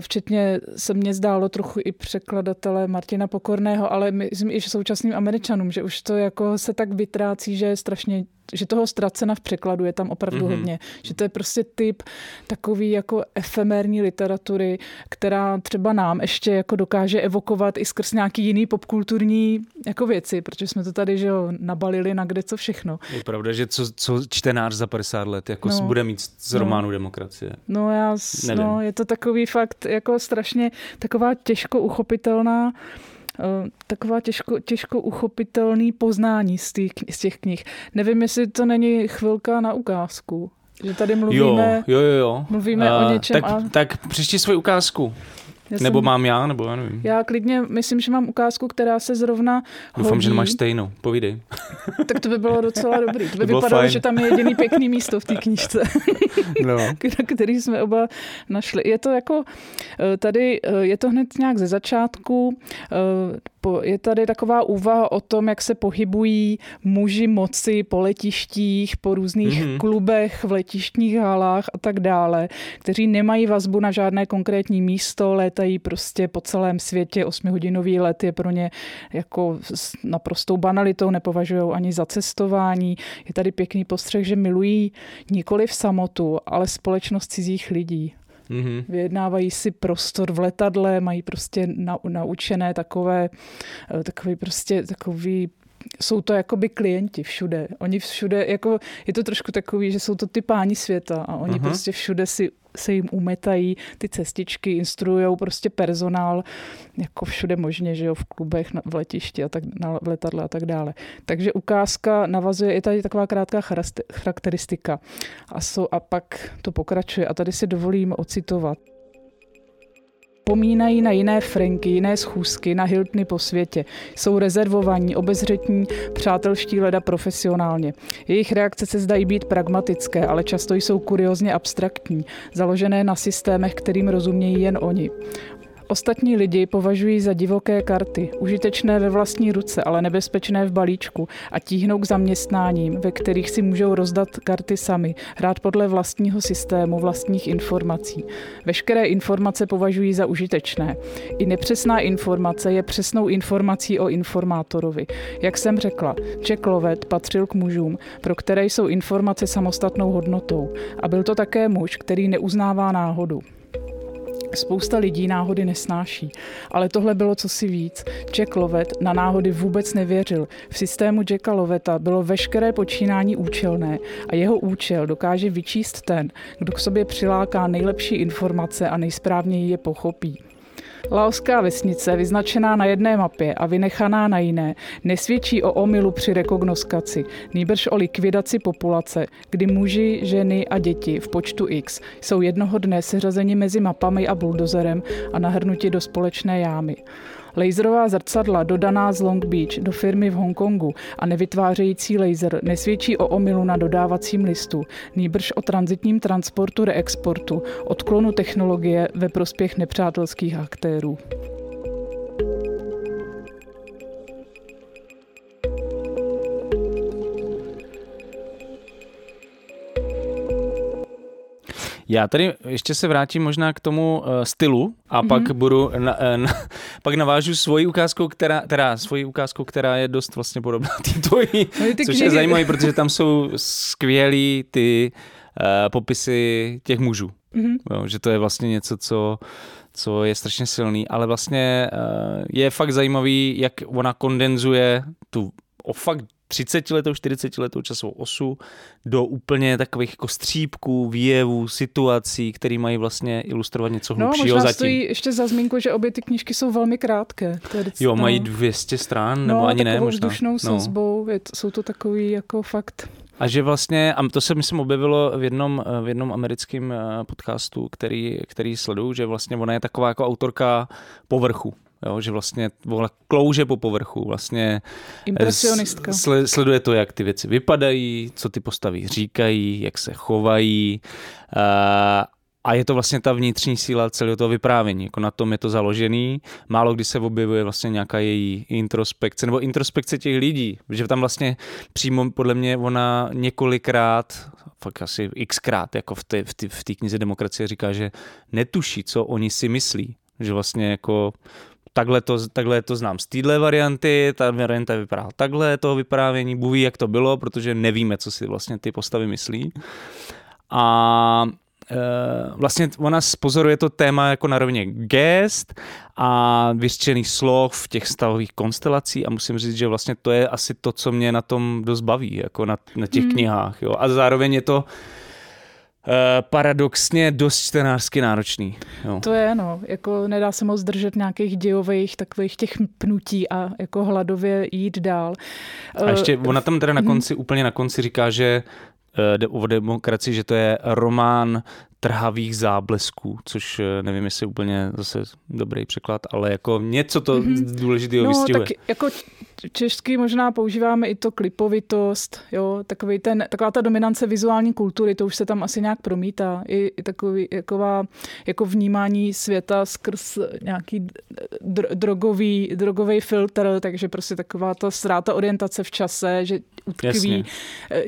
včetně se mně zdálo trochu i překladatele Martina Pokorného, ale myslím i současným Američanům, že už to jako se tak vytrácí, že je strašně, že toho ztracena v překladu je tam opravdu mm-hmm. hodně. Že to je prostě typ takový jako efemérní literatury, která třeba nám ještě jako dokáže evokovat i skrz nějaký jiný popkulturní jako věci, protože jsme to tady, že jo, nabalili na kde co všechno. Je pravda, že co, co čtenář za padesát let jako no, bude mít z románu no, Demokracie. No já, no, je to takový fakt jako strašně taková těžko uchopitelná taková těžko, těžko uchopitelný poznání z těch, z těch knih. Nevím, jestli to není chvilka na ukázku. Že tady mluvíme, jo, jo, jo. mluvíme uh, o něčem. Tak, a... tak přečti svoji ukázku. Já nebo jsem... mám já, nebo já nevím. Já klidně myslím, že mám ukázku, která se zrovna hodí. Doufám, že máš stejnou, povídej. Tak to by bylo docela dobrý. To by to vypadalo, že tam je jediný pěkný místo v té knížce, no. Který jsme oba našli. Je to jako, tady je to hned nějak ze začátku, je tady taková úvaha o tom, jak se pohybují muži moci po letištích, po různých mm-hmm. klubech, v letištních halách a tak dále, kteří nemají vazbu na žádné konkrétní místo, létají prostě po celém světě, osmihodinový let je pro ně jako naprostou banalitou, nepovažujou ani za cestování. Je tady pěkný postřeh, že milují nikoliv samotu, ale společnost cizích lidí. Mm-hmm. Vyjednávají si prostor v letadle, mají prostě na, naučené takové, takový prostě takový, jsou to jakoby klienti všude. Oni všude, jako je to trošku takový, že jsou to ty páni světa a oni Aha. prostě všude si se jim umetají ty cestičky, instruujou prostě personál jako všude možně, že jo, v klubech, na, v letišti a tak, na, v letadle a tak dále. Takže ukázka navazuje, je tady taková krátká charakteristika a, so, a pak to pokračuje a tady si dovolím ocitovat. Pomínají na jiné frenky, jiné schůzky, na hiltny po světě. Jsou rezervovaní, obezřetní, přátelští leda profesionálně. Jejich reakce se zdají být pragmatické, ale často jsou kuriózně abstraktní, založené na systémech, kterým rozumějí jen oni. Ostatní lidi považují za divoké karty, užitečné ve vlastní ruce, ale nebezpečné v balíčku a tíhnou k zaměstnáním, ve kterých si můžou rozdat karty sami, hrát podle vlastního systému, vlastních informací. Veškeré informace považují za užitečné. I nepřesná informace je přesnou informací o informátorovi. Jak jsem řekla, Jack Lovett patřil k mužům, pro které jsou informace samostatnou hodnotou. A byl to také muž, který neuznává náhodu. Spousta lidí náhody nesnáší, ale tohle bylo cosi víc. Jack Lovett na náhody vůbec nevěřil. V systému Jacka Lovetta bylo veškeré počínání účelné a jeho účel dokáže vyčíst ten, kdo k sobě přiláká nejlepší informace a nejsprávněji je pochopí. Laoská vesnice, vyznačená na jedné mapě a vynechaná na jiné, nesvědčí o omylu při rekognoskaci, nýbrž o likvidaci populace, kdy muži, ženy a děti v počtu X jsou jednoho dne seřazeni mezi mapami a buldozerem a nahrnuti do společné jámy. Laserová zrcadla dodaná z Long Beach do firmy v Hongkongu a nevytvářející laser nesvědčí o omylu na dodávacím listu, nýbrž o tranzitním transportu reexportu, odklonu technologie ve prospěch nepřátelských aktérů. Já tady ještě se vrátím možná k tomu uh, stylu a mm-hmm. pak budu na, na, pak navážu svoji ukázkou, která teda svoji ukázkou, která je dost vlastně podobná té tvojí, no, což je zajímavé, protože tam jsou skvělý ty uh, popisy těch mužů. Mm-hmm. Jo, že to je vlastně něco, co co je strašně silný, ale vlastně uh, je fakt zajímavý, jak ona kondenzuje tu o fakt třicetiletou, čtyřicetiletou časovou osu do úplně takových jako střípků, výjevů, situací, které mají vlastně ilustrovat něco hlubšího zatím. No, možná zatím. Stojí ještě za zmínku, že obě ty knížky jsou velmi krátké. Vždycky, jo, mají dvě stě strán, nebo no, ani ne, možná. No, takovou vzdušnou sazbou, no. Jsou to takový jako fakt... A že vlastně, a to se myslím objevilo v jednom, v jednom americkém podcastu, který, který sleduju, že vlastně ona je taková jako autorka povrchu. Jo, že vlastně klouže po povrchu, vlastně impresionistka. Sl- sleduje to, jak ty věci vypadají, co ty postavy říkají, jak se chovají uh, a je to vlastně ta vnitřní síla celého toho vyprávění, jako na tom je to založený, málo kdy se objevuje vlastně nějaká její introspekce, nebo introspekce těch lidí, že tam vlastně přímo podle mě ona několikrát, fakt asi xkrát, jako v té v té, v té knize Demokracie říká, že netuší, co oni si myslí, že vlastně jako Takhle to, takhle to znám z téhle varianty, ta varianta vypadá takhle toho vyprávění, bůh ví, jak to bylo, protože nevíme, co si vlastně ty postavy myslí. A e, vlastně ona pozoruje to téma jako na rovině gest a vyřčených slov v těch stavových konstelací a musím říct, že vlastně to je asi to, co mě na tom dost baví, jako na, na těch hmm. knihách. Jo. A zároveň je to paradoxně dost čtenářsky náročný. Jo. To je, no. Jako nedá se moc držet nějakých dějových takových těch pnutí a jako hladově jít dál. A ještě ona tam teda na konci, hmm. úplně na konci říká, že o demokracii, že to je román trhavých záblesků, což nevím, jestli úplně zase dobrý překlad, ale jako něco to mm-hmm. důležitého no, vystihuje. No tak jako česky možná používáme i to klipovitost, jo, takový ten, taková ta dominance vizuální kultury, to už se tam asi nějak promítá. I, i takový jaková, jako vnímání světa skrz nějaký dr- drogový, drogový filtr, takže prostě taková ta ztráta orientace v čase, že utkví, jasně,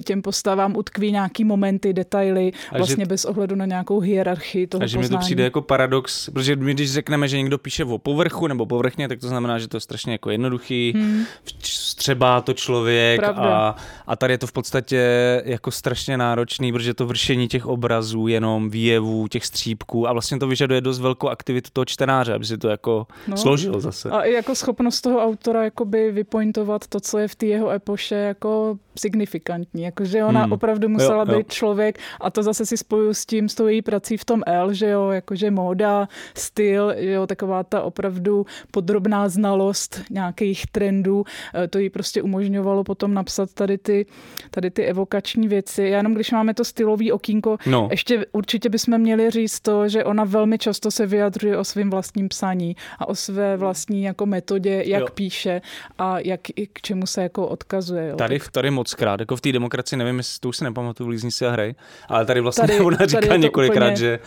těm postavám utkví nějaký momenty, detaily, a vlastně že... bez ohledu na nějak nějakou hierarchii toho poznání. A že mi to přijde jako paradox, protože my, když řekneme, že někdo píše o povrchu nebo povrchně, tak to znamená, že to je strašně jako jednoduchý, hmm. vstřebá to člověk a, a tady je to v podstatě jako strašně náročný, protože to vršení těch obrazů, jenom výjevů, těch střípků a vlastně to vyžaduje dost velkou aktivitu toho čtenáře, aby si to jako no. složil zase. A i jako schopnost toho autora jakoby vypointovat to, co je v té jeho epoše jako signifikantní, jakože ona hmm. opravdu musela jo, jo. být člověk a to zase si spojuju s tím, s tou její prací v tom L, že jo, jakože móda, styl, že jo, taková ta opravdu podrobná znalost nějakých trendů, to jí prostě umožňovalo potom napsat tady ty, tady ty evokační věci. Já jenom když máme to stylový okýnko, no. ještě určitě bychom měli říct to, že ona velmi často se vyjadřuje o svým vlastním psaní a o své vlastní jako metodě, jak jo. píše a jak i k čemu se jako odkazuje. Jo. Tady, tady mockrát, jako v té demokracii, nevím, jestli to už se nepamatuju, lízní si a hry, ale tady vlastně tady, ona říká tady několikrát, úplně... že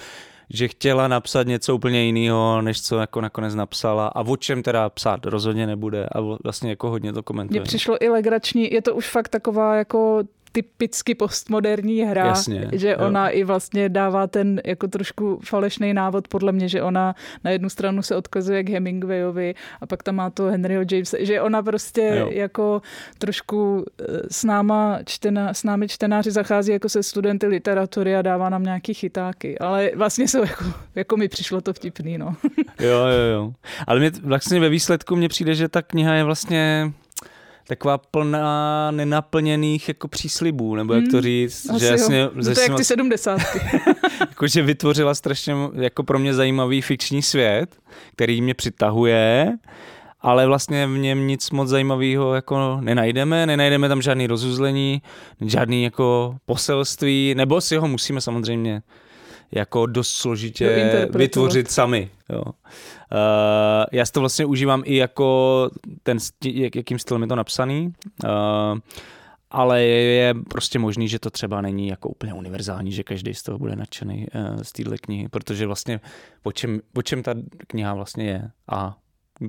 že chtěla napsat něco úplně jiného, než co jako nakonec napsala a o čem teda psát rozhodně nebude a vlastně jako hodně to komentuje. Mně přišlo i legrační, je to už fakt taková jako typicky postmoderní hra, jasně, že ona jo. i vlastně dává ten jako trošku falešný návod podle mě, že ona na jednu stranu se odkazuje k Hemingwayovi a pak tam má to Henryho Jamesa, že ona prostě jo. jako trošku s, náma čtena, s námi čtenáři zachází jako se studenty literatury a dává nám nějaký chytáky, ale vlastně jsou jako, jako mi přišlo to vtipný, no. Jo, jo, jo. Ale mě, vlastně ve výsledku mně přijde, že ta kniha je vlastně taková plná nenaplněných jako příslibů, nebo jak to říct. Hmm, že jasně, no to je jak ty sedmdesátky. Jakože vytvořila strašně jako pro mě zajímavý fikční svět, který mě přitahuje, ale vlastně v něm nic moc zajímavého jako nenajdeme, nenajdeme tam žádný rozuzlení, žádný jako poselství, nebo si ho musíme samozřejmě jako dost složitě vytvořit sami. Jo. Uh, já si to vlastně užívám i jako ten, jak, jakým stylem je to napsaný, uh, ale je prostě možný, že to třeba není jako úplně univerzální, že každý z toho bude nadšený uh, z téhle knihy, protože vlastně o čem, o čem ta kniha vlastně je a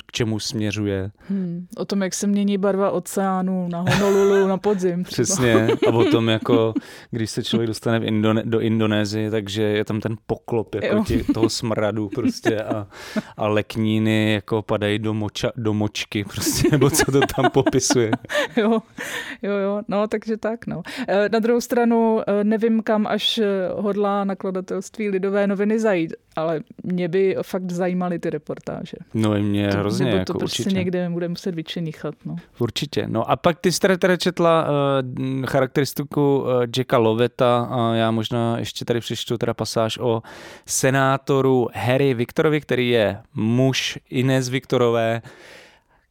k čemu směřuje. Hmm. O tom, jak se mění barva oceánu na Honolulu, na podzim. Přesně. A o tom, jako, když se člověk dostane v Indone- do Indonésie, takže je tam ten poklop jako tě, toho smradu prostě a, a lekníny jako padají do, moča, do močky prostě, nebo co to tam popisuje. Jo, jo, jo. No, takže tak, no. Na druhou stranu nevím, kam až hodlá Nakladatelství Lidové noviny zajít, ale mě by fakt zajímaly ty reportáže. No i mě to, hrozně, jako to prostě určitě. Někde bude muset vyčenichat, no. Určitě, no a pak ty jste teda četla uh, charakteristiku uh, Jacka Loveta a já možná ještě tady přečtu teda pasáž o senátoru Harry Viktorovi, který je muž Inés Viktorové,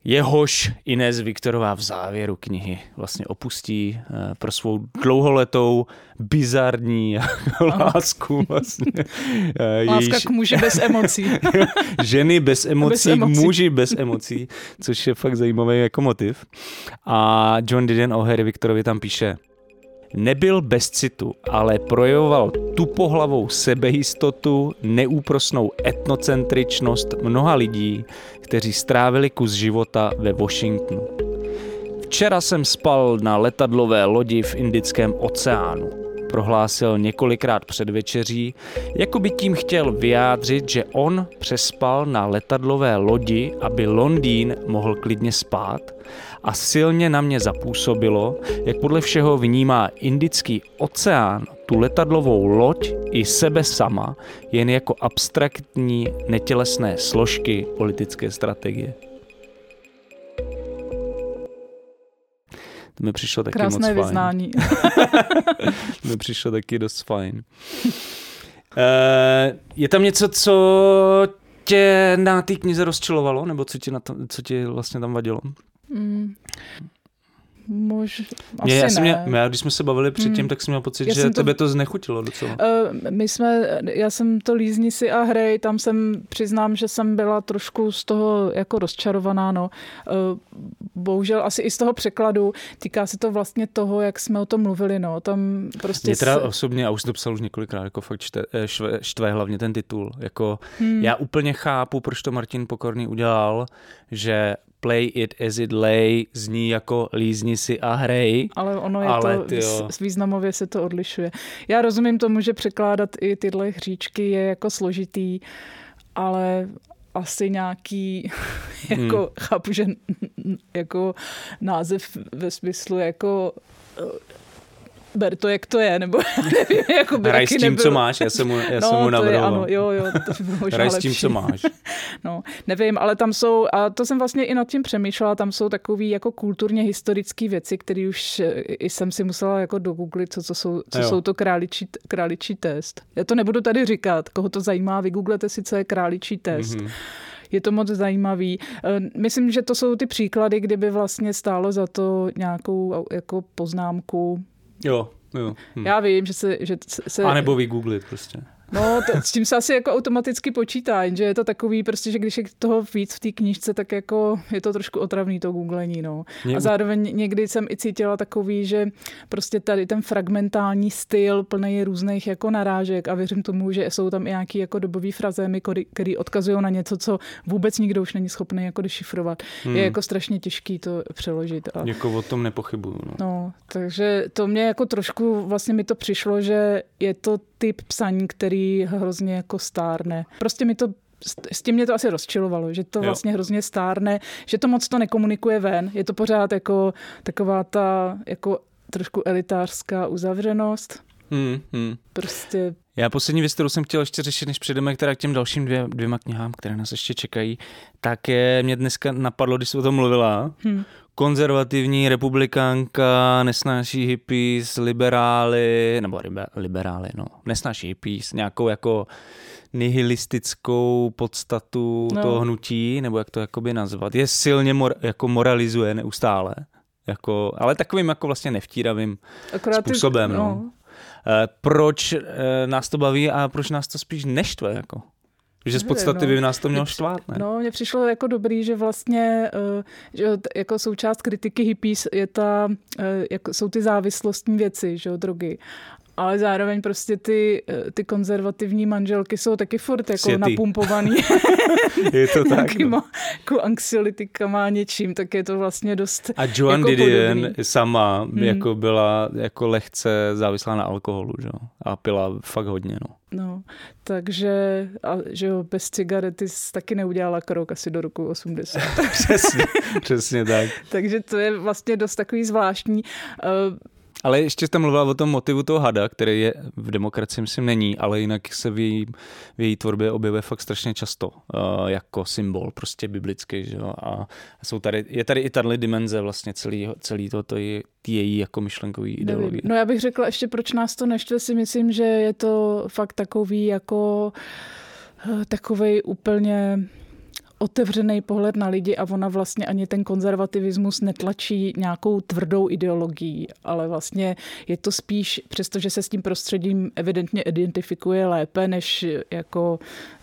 jehož Inés Viktorová v závěru knihy vlastně opustí pro svou dlouholetou bizarní lásku vlastně. Láska jejíž... k muži bez emocí. Ženy bez emocí, bez emocí, muži bez emocí, což je fakt zajímavý jako motiv. A Joan Didion o Harry Viktorovi tam píše: nebyl bez citu, ale projevoval tupohlavou sebejistotu, neúprosnou etnocentričnost mnoha lidí, kteří strávili kus života ve Washingtonu. Včera jsem spal na letadlové lodi v Indickém oceánu, prohlásil několikrát před večeří, jako by tím chtěl vyjádřit, že on přespal na letadlové lodi, aby Londýn mohl klidně spát, a silně na mě zapůsobilo, jak podle všeho vnímá Indický oceán tu letadlovou loď i sebe sama, jen jako abstraktní netělesné složky politické strategie. To mi přišlo taky krásné moc fajn. Krásné vyznání. To mi přišlo taky dost fajn. E, je tam něco, co tě na té knize rozčilovalo? Nebo co ti, na to, co ti vlastně tam vadilo? Mm. Mož... Asi já, já, ne. Mě, já když jsme se bavili předtím, hmm. tak jsem měl pocit, já že tebe to... to znechutilo docela. Uh, my jsme, já jsem to Lízni si a hrej, tam jsem, přiznám, že jsem byla trošku z toho jako rozčarovaná, no. Uh, bohužel asi i z toho překladu, týká se to vlastně toho, jak jsme o tom mluvili, no. Tam prostě... Mě teda se... osobně, já už to psal už několikrát, jako fakt šte, štve, štve hlavně ten titul, jako hmm. já úplně chápu, proč to Martin Pokorný udělal, že Play it as it lay zní jako lízni si a hrej. Ale ono je ale, to, tyjo. S významově se to odlišuje. Já rozumím tomu, že překládat i tyhle hříčky je jako složitý, ale asi nějaký, jako hmm. chápu, že jako název ve smyslu jako... ber to, jak to je, nebo nevím, jako by taky s tím, nebylo. Co máš, já jsem mu, já no, jsem mu navrhoval. No, jo, jo, to by bylo možná lepší. S tím, co máš. No, nevím, ale tam jsou, a to jsem vlastně i nad tím přemýšlela, tam jsou takový jako kulturně historické věci, které už i jsem si musela jako dogooglit, co, co, jsou, co jsou to králičí, králičí test. Já to nebudu tady říkat, koho to zajímá, vygooglete si, co je králičí test. Mm-hmm. Je to moc zajímavý. Myslím, že to jsou ty příklady, kdyby vlastně stálo za to nějakou jako poznámku. Jo, jo. Hm. Já vím, že se... Že se... A nebo vygooglit prostě. No, to, s tím se asi jako automaticky počítá, jenže je to takový prostě, že když je toho víc v té knížce, tak jako je to trošku otravný to googlení, no. A zároveň někdy jsem i cítila takový, že prostě tady ten fragmentální styl plnej různých jako narážek a věřím tomu, že jsou tam i nějaký jako dobový frazémy, který odkazují na něco, co vůbec nikdo už není schopný jako dešifrovat. Hmm. Je jako strašně těžký to přeložit. A... Jako o tom nepochybuju. No. no, takže to mě jako trošku, vlastně mi to přišlo, že je to typ psaní, který hrozně jako stárne. Prostě mi to, s tím mě to asi rozčilovalo, že to jo. vlastně hrozně stárne, že to moc to nekomunikuje ven. Je to pořád jako taková ta jako trošku elitářská uzavřenost. Hmm, hmm. Prostě... Já poslední věc, kterou jsem chtěl ještě řešit, než přejdeme k těm dalším dvě, dvěma knihám, které nás ještě čekají, tak je, mě dneska napadlo, když jsi o tom mluvila, hmm. konzervativní republikánka, nesnáší hippies, liberály, nebo liberály, no, nesnáší hippies, nějakou jako nihilistickou podstatu no. toho hnutí, nebo jak to jakoby nazvat, je silně mor, jako moralizuje neustále, jako, ale takovým jako vlastně nevtíravým akorát způsobem, ty, no. no. Proč nás to baví a proč nás to spíš neštve, jako? Že z podstaty no. by nás to mělo štvát, ne? No, mně přišlo jako dobrý, že vlastně že jako součást kritiky hippies je ta, jako jsou ty závislostní věci, že jo, drogy. Ale zároveň prostě ty, ty konzervativní manželky jsou taky furt jako Světý. napumpovaný. Je to tak. No. Jako anxiolytikama něčím, tak je to vlastně dost a Joan jako Didion podobný. Sama hmm. jako byla jako lehce závislá na alkoholu, že? A pila fakt hodně, no. No, takže a, že jo, bez cigarety taky neudělala krok asi do roku osmdesát. Přesně, přesně tak. Takže to je vlastně dost takový zvláštní... Uh, Ale ještě tam mluvila o tom motivu toho hada, který je v Demokracii, myslím, není, ale jinak se v její, v její tvorbě objevuje fakt strašně často uh, jako symbol, prostě biblický, že jo, a jsou tady, je tady i tato dimenze vlastně celý, celý to, to je její jako myšlenkový ideologie. No já bych řekla ještě, proč nás to neštve, si myslím, že je to fakt takový jako takovej úplně... otevřený pohled na lidi a ona vlastně ani ten konzervativismus netlačí nějakou tvrdou ideologií, ale vlastně je to spíš, přestože se s tím prostředím evidentně identifikuje lépe, než jako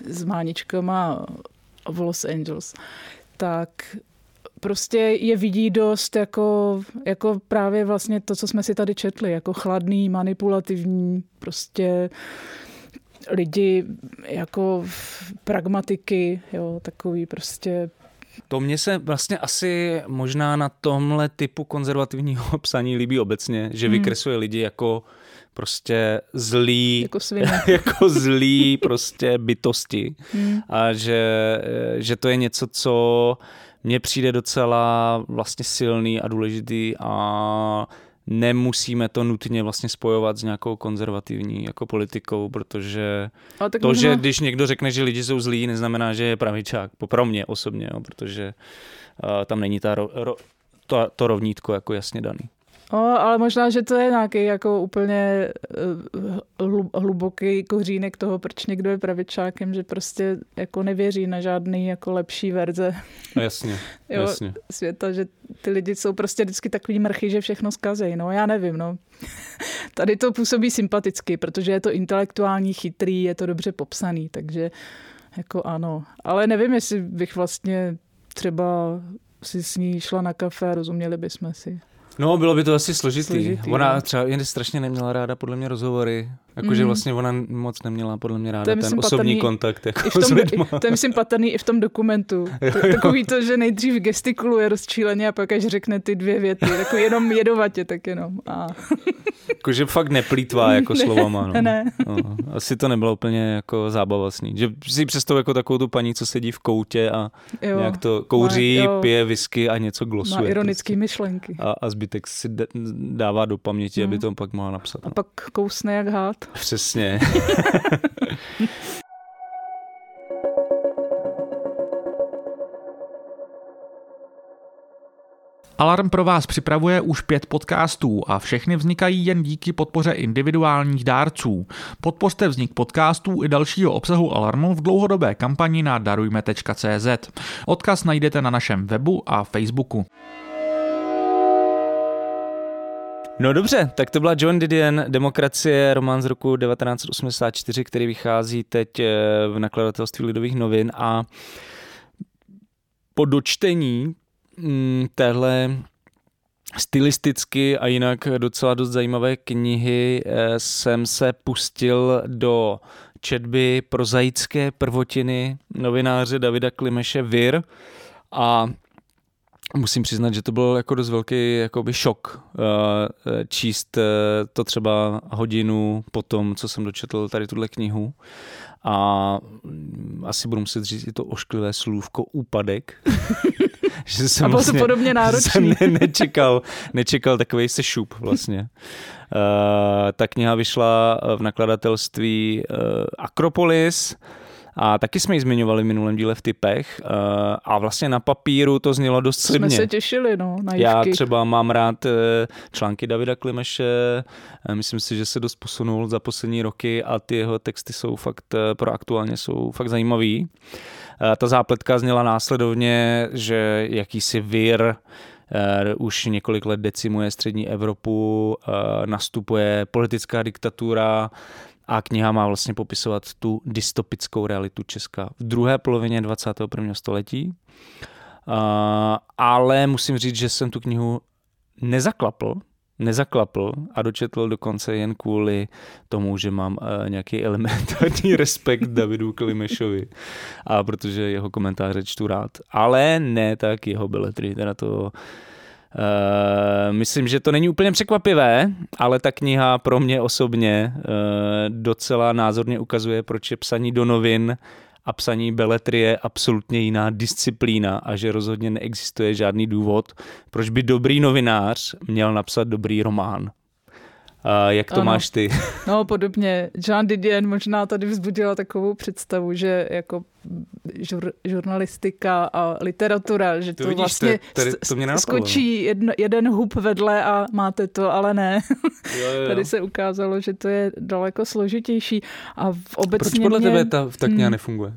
s máničkama v Los Angeles, tak prostě je vidí dost jako, jako právě vlastně to, co jsme si tady četli, jako chladný, manipulativní, prostě... lidi jako pragmatiky, jo, takový prostě... To mně se vlastně asi možná na tomhle typu konzervativního psaní líbí obecně, že hmm. vykresluje lidi jako prostě zlý... Jako svině. Jako zlý prostě bytosti. Hmm. A že, že to je něco, co mně přijde docela vlastně silný a důležitý a... nemusíme to nutně vlastně spojovat s nějakou konzervativní jako politikou, protože to, možná... že když někdo řekne, že lidi jsou zlí, neznamená, že je pravičák. Pro mě osobně, jo, protože uh, tam není ta ro, ro, to, to rovnítko jako jasně daný. No, ale možná, že to je nějaký jako úplně hluboký kořínek toho, proč někdo je pravičákem, že prostě jako nevěří na žádný jako lepší verze. Jasně, jo, jasně. Světa, že ty lidi jsou prostě vždycky takový mrchy, že všechno zkazejí. No, já nevím, no. Tady to působí sympaticky, protože je to intelektuální, chytrý, je to dobře popsaný, takže jako ano. Ale nevím, jestli bych vlastně třeba si s ní šla na kafe, rozuměli bychom si. No, bylo by to asi složitý. složitý ona ne? třeba jen strašně neměla ráda podle mě rozhovory. Jakože mm. vlastně ona moc neměla podle mě ráda ten patrný, osobní kontakt jako tom, s lidma. To je myslím patrný i v tom dokumentu. Jo, jo. Takový to, že nejdřív gestikuluje rozčíleně a pak až řekne ty dvě věty. Takový jenom jedovatě, tak jenom. A. Jakože fakt neplýtvá jako ne, slovama. No. Ne. No, asi to nebylo úplně jako zábava s ní. Že si představ jako takovou tu paní, co sedí v koutě a jo, nějak to kouří, má, pije whisky a něco glosuje. Má ironické prostě myšlenky. A, a zbytek si dává do paměti, mm. aby to pak mohla napsat. A no. pak kousne jak hád. Přesně. Alarm pro vás připravuje už pět podcastů a všechny vznikají jen díky podpoře individuálních dárců. Podpořte vznik podcastů i dalšího obsahu Alarmu v dlouhodobé kampani na darujme tečka cé zet. Odkaz najdete na našem webu a Facebooku. No dobře, tak to byla Joan Didion, Demokracie, román z roku devatenáct osmdesát čtyři, který vychází teď v Nakladatelství Lidových novin, a po dočtení téhle stylisticky a jinak docela dost zajímavé knihy jsem se pustil do četby prozaické prvotiny novináře Davida Klimeše Vir a musím přiznat, že to byl jako dost velký jakoby šok číst to třeba hodinu po tom, co jsem dočetl tady tuhle knihu. A asi budu muset říct i to ošklivé slůvko úpadek. Že jsem a bylo vlastně, to podobně náročný. Jsem ne, nečekal, nečekal takovej sešup vlastně. Uh, ta kniha vyšla v nakladatelství uh, Akropolis. A taky jsme ji zmiňovali v minulém díle v tipech a vlastně na papíru to znělo dost slibně. Jsme se těšili, no, na jivky. Já třeba mám rád články Davida Klimeše, myslím si, že se dost posunul za poslední roky a ty jeho texty jsou fakt, pro aktuálně jsou fakt zajímavý. Ta zápletka zněla následovně, že jakýsi Vir Uh, už několik let decimuje střední Evropu, uh, nastupuje politická diktatura a kniha má vlastně popisovat tu dystopickou realitu Česka v druhé polovině dvacátého prvního století. Uh, ale musím říct, že jsem tu knihu nezaklapl, nezaklapl a dočetl dokonce jen kvůli tomu, že mám uh, nějaký elementární respekt Davidu Klimešovi, a protože jeho komentáře čtu rád, ale ne tak jeho beletry, teda to uh, myslím, že to není úplně překvapivé, ale ta kniha pro mě osobně uh, docela názorně ukazuje, proč je psaní do novin a psaní beletry je absolutně jiná disciplína a že rozhodně neexistuje žádný důvod, proč by dobrý novinář měl napsat dobrý román. A jak to ano. máš ty? No podobně. Joan Didion možná tady vzbudila takovou představu, že jako žur, žurnalistika a literatura, že to, to vidíš, vlastně tady, to mě skočí jedno, jeden hub vedle a máte to, ale ne. Jo, jo, jo. Tady se ukázalo, že to je daleko složitější. A v obecně Proč podle mě, tebe ta, ta kniha nefunguje?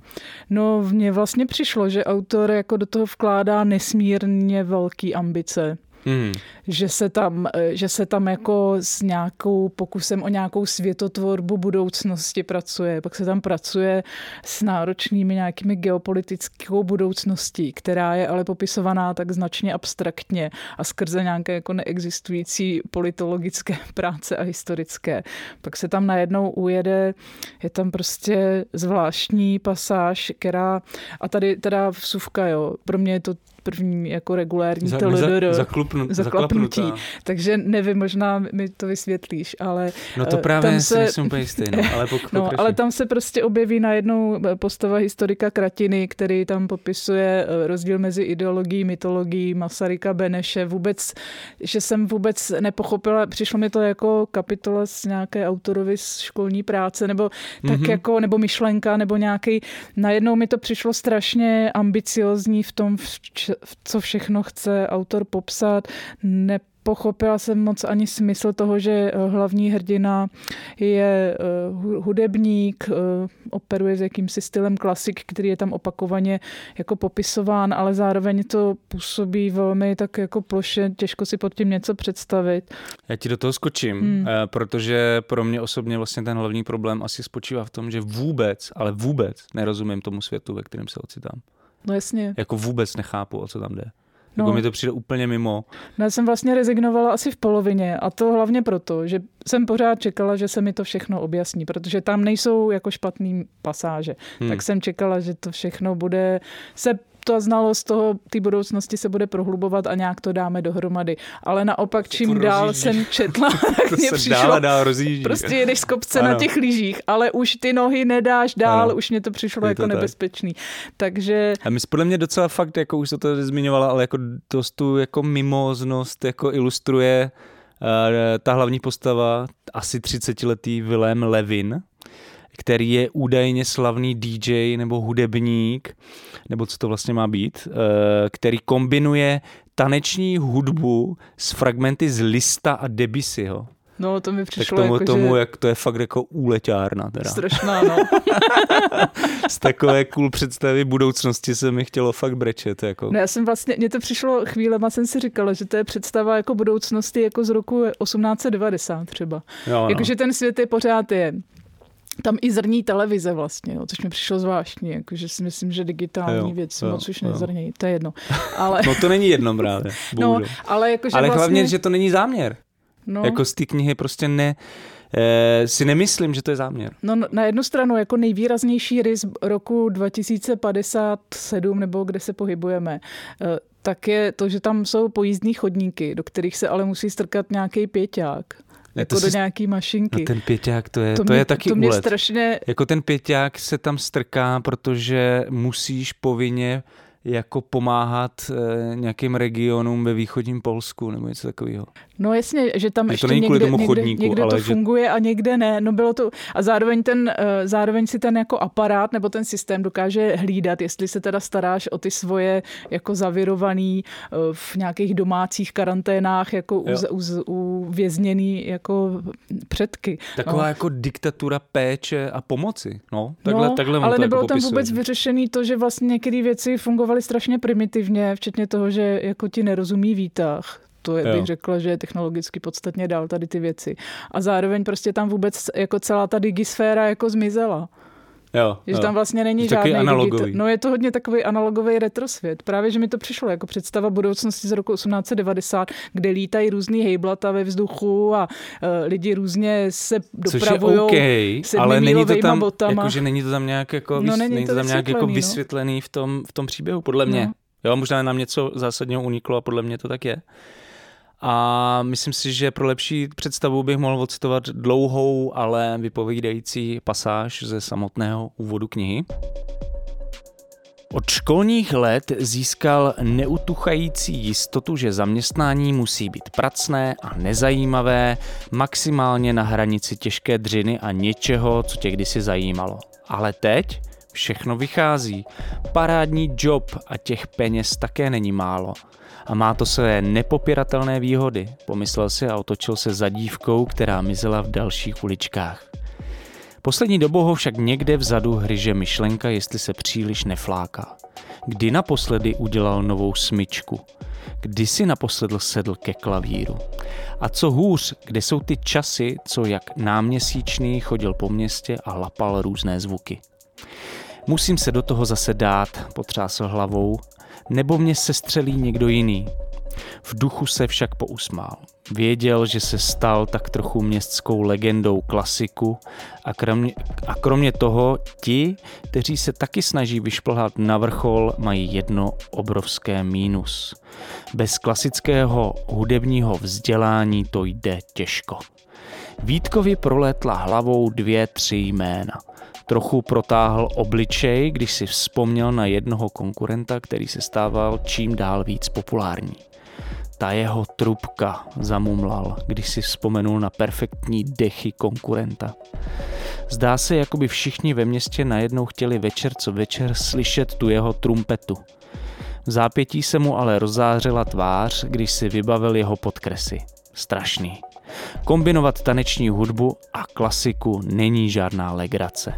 No mně vlastně přišlo, že autor jako do toho vkládá nesmírně velký ambice. Hmm. Že se tam, že se tam jako s nějakou pokusem o nějakou světotvorbu budoucnosti pracuje. Pak se tam pracuje s náročnými nějakými geopolitickou budoucností, která je ale popisovaná tak značně abstraktně a skrze nějaké jako neexistující politologické práce a historické. Pak se tam najednou ujede, je tam prostě zvláštní pasáž, která, a tady teda vsuvka, jo, pro mě je to první jako regulární T L;D R zaklapnutí. Zaklapnutí. Takže nevím, možná mi to vysvětlíš, ale no to právě se nejsem úplně jistý, no, ale pokud no, ale tam se prostě objeví najednou postava historika Kratiny, který tam popisuje rozdíl mezi ideologií, mytologií, Masaryka, Beneše, vůbec, že jsem vůbec nepochopila, přišlo mi to jako kapitola z nějaké autorovy z školní práce, nebo tak mm-hmm. jako, nebo myšlenka, nebo nějaký, najednou mi to přišlo strašně ambiciozní v tom, v co všechno chce autor popsat, ne nepochopila jsem moc ani smysl toho, že hlavní hrdina je hudebník, operuje s jakýmsi stylem klasik, který je tam opakovaně jako popisován, ale zároveň to působí velmi tak jako ploše, těžko si pod tím něco představit. Já ti do toho skočím, hmm. protože pro mě osobně vlastně ten hlavní problém asi spočívá v tom, že vůbec, ale vůbec nerozumím tomu světu, ve kterém se ocitám. No jasně. Jako vůbec nechápu, o co tam jde. No. Jako mi to přijde úplně mimo. No, já jsem vlastně rezignovala asi v polovině a to hlavně proto, že jsem pořád čekala, že se mi to všechno objasní, protože tam nejsou jako špatný pasáže. Hmm. Tak jsem čekala, že to všechno bude se ta znalost toho, té budoucnosti se bude prohlubovat a nějak to dáme dohromady. Ale naopak, čím dál jsem četla, tak mě přišlo, prostě jedeš z kopce ano. na těch lyžích, ale už ty nohy nedáš dál, ano. už mě to přišlo to jako tak. nebezpečný. Takže... A my podle mě docela fakt, jako už se to zmiňovala, ale jako dost tu jako mimóznost jako ilustruje uh, ta hlavní postava, asi třicetiletý Vilém Levin, který je údajně slavný D J nebo hudebník, nebo co to vlastně má být, který kombinuje taneční hudbu s fragmenty z Lista a Debussyho. No, to mi přišlo tak tomu, jako, tomu, že... jak to je fakt jako úleťárna teda. Strašná, no. Z takové cool představy budoucnosti se mi chtělo fakt brečet, jako. No, já jsem vlastně, mně to přišlo chvílema, jsem si říkala, že to je představa jako budoucnosti jako z roku osmnáct set devadesát třeba. No, no. Jakože ten svět je pořád je. Tam i zrní televize vlastně, jo, což mi přišlo zvláštní, jakože si myslím, že digitální věci moc už nezrnějí, to je jedno. Ale... No to není jedno právě, no, ale jakože ale vlastně... hlavně, že to není záměr. No. Jako z té knihy prostě ne... Eh, si nemyslím, že to je záměr. No, na jednu stranu jako nejvýraznější rys roku dva tisíce padesát sedm, nebo kde se pohybujeme, eh, tak je to, že tam jsou pojízdní chodníky, do kterých se ale musí strkat nějaký pěťák. Jako to do jsi... nějaký mašinky. No ten pěťák, to je, to mě, to je taky to mě úlet. Strašně... Jako ten pěťák se tam strká, protože musíš povinně jako pomáhat e, nějakým regionům ve východním Polsku nebo něco takového. No jasně, že tam že ještě to někde, tomu chodníku, někde, někde to že... funguje a někde ne. No bylo to a zároveň ten zároveň si ten jako aparát nebo ten systém dokáže hlídat, jestli se teda staráš o ty svoje jako zavirovaný v nějakých domácích karanténách jako uz, uz, uvězněný jako předky. Taková no. jako diktatura péče a pomoci, no. Takhle, no takhle ale to nebylo jako tam popisuje. Vůbec vyřešený to, že vlastně některé věci fungovaly strašně primitivně, včetně toho, že jako ti nerozumí výtah. To je, bych řekla, že je technologicky podstatně dál tady ty věci. A zároveň prostě tam vůbec jako celá ta digisféra jako zmizela. Jo, že jo. Tam vlastně není žádný digitální. No je to hodně takový analogový retrosvět. Právě, že mi to přišlo jako představa budoucnosti z roku osmnáct set devadesát, kde lítají různý hejblata ve vzduchu a uh, lidi různě se dopravují okay, ale není to tam, jakože není to tam nějak jako, no, není to tam nějak jako vysvětlený no. v tom, v tom příběhu, podle mě. No. Jo, možná nám něco zásadního uniklo a podle mě to tak je. A myslím si, že pro lepší představu bych mohl odcitovat dlouhou, ale vypovídající pasáž ze samotného úvodu knihy. Od školních let získal neutuchající jistotu, že zaměstnání musí být pracné a nezajímavé, maximálně na hranici těžké dřiny a něčeho, co tě kdysi zajímalo. Ale teď všechno vychází. Parádní job a těch peněz také není málo. A má to své nepopiratelné výhody, pomyslel si a otočil se za dívkou, která mizela v dalších uličkách. Poslední dobou ho však někde vzadu hryže myšlenka, jestli se příliš nefláká. Kdy naposledy udělal novou smyčku? Kdy si naposledy sedl ke klavíru? A co hůř, kde jsou ty časy, co jak náměsíčný chodil po městě a lapal různé zvuky? Musím se do toho zase dát, potřásl hlavou, nebo mě sestřelí někdo jiný. V duchu se však pousmál. Věděl, že se stal tak trochu městskou legendou klasiku a kromě, a kromě toho ti, kteří se taky snaží vyšplhat na vrchol, mají jedno obrovské mínus. Bez klasického hudebního vzdělání to jde těžko. Vítkovi prolétla hlavou dvě, tři jména. Trochu protáhl obličej, když si vzpomněl na jednoho konkurenta, který se stával čím dál víc populární. Ta jeho trubka, zamumlal, když si vzpomenul na perfektní dechy konkurenta. Zdá se, jako by všichni ve městě najednou chtěli večer co večer slyšet tu jeho trumpetu. Vzápětí se mu ale rozzářila tvář, když si vybavil jeho podkresy. Strašný. Kombinovat taneční hudbu a klasiku není žádná legrace.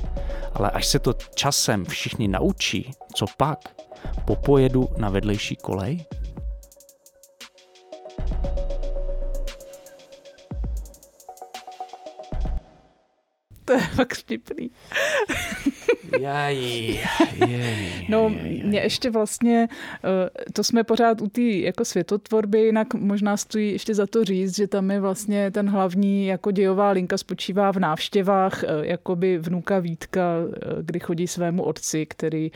Ale až se to časem všichni naučí, co pak? Popojedu na vedlejší kolej? To je fakt vtipný. Jají, jají, no, mě ještě vlastně, to jsme pořád u té jako světotvorby, jinak možná stojí ještě za to říct, že tam je vlastně ten hlavní jako dějová linka spočívá v návštěvách jakoby vnuka Vítka, kdy chodí svému otci, který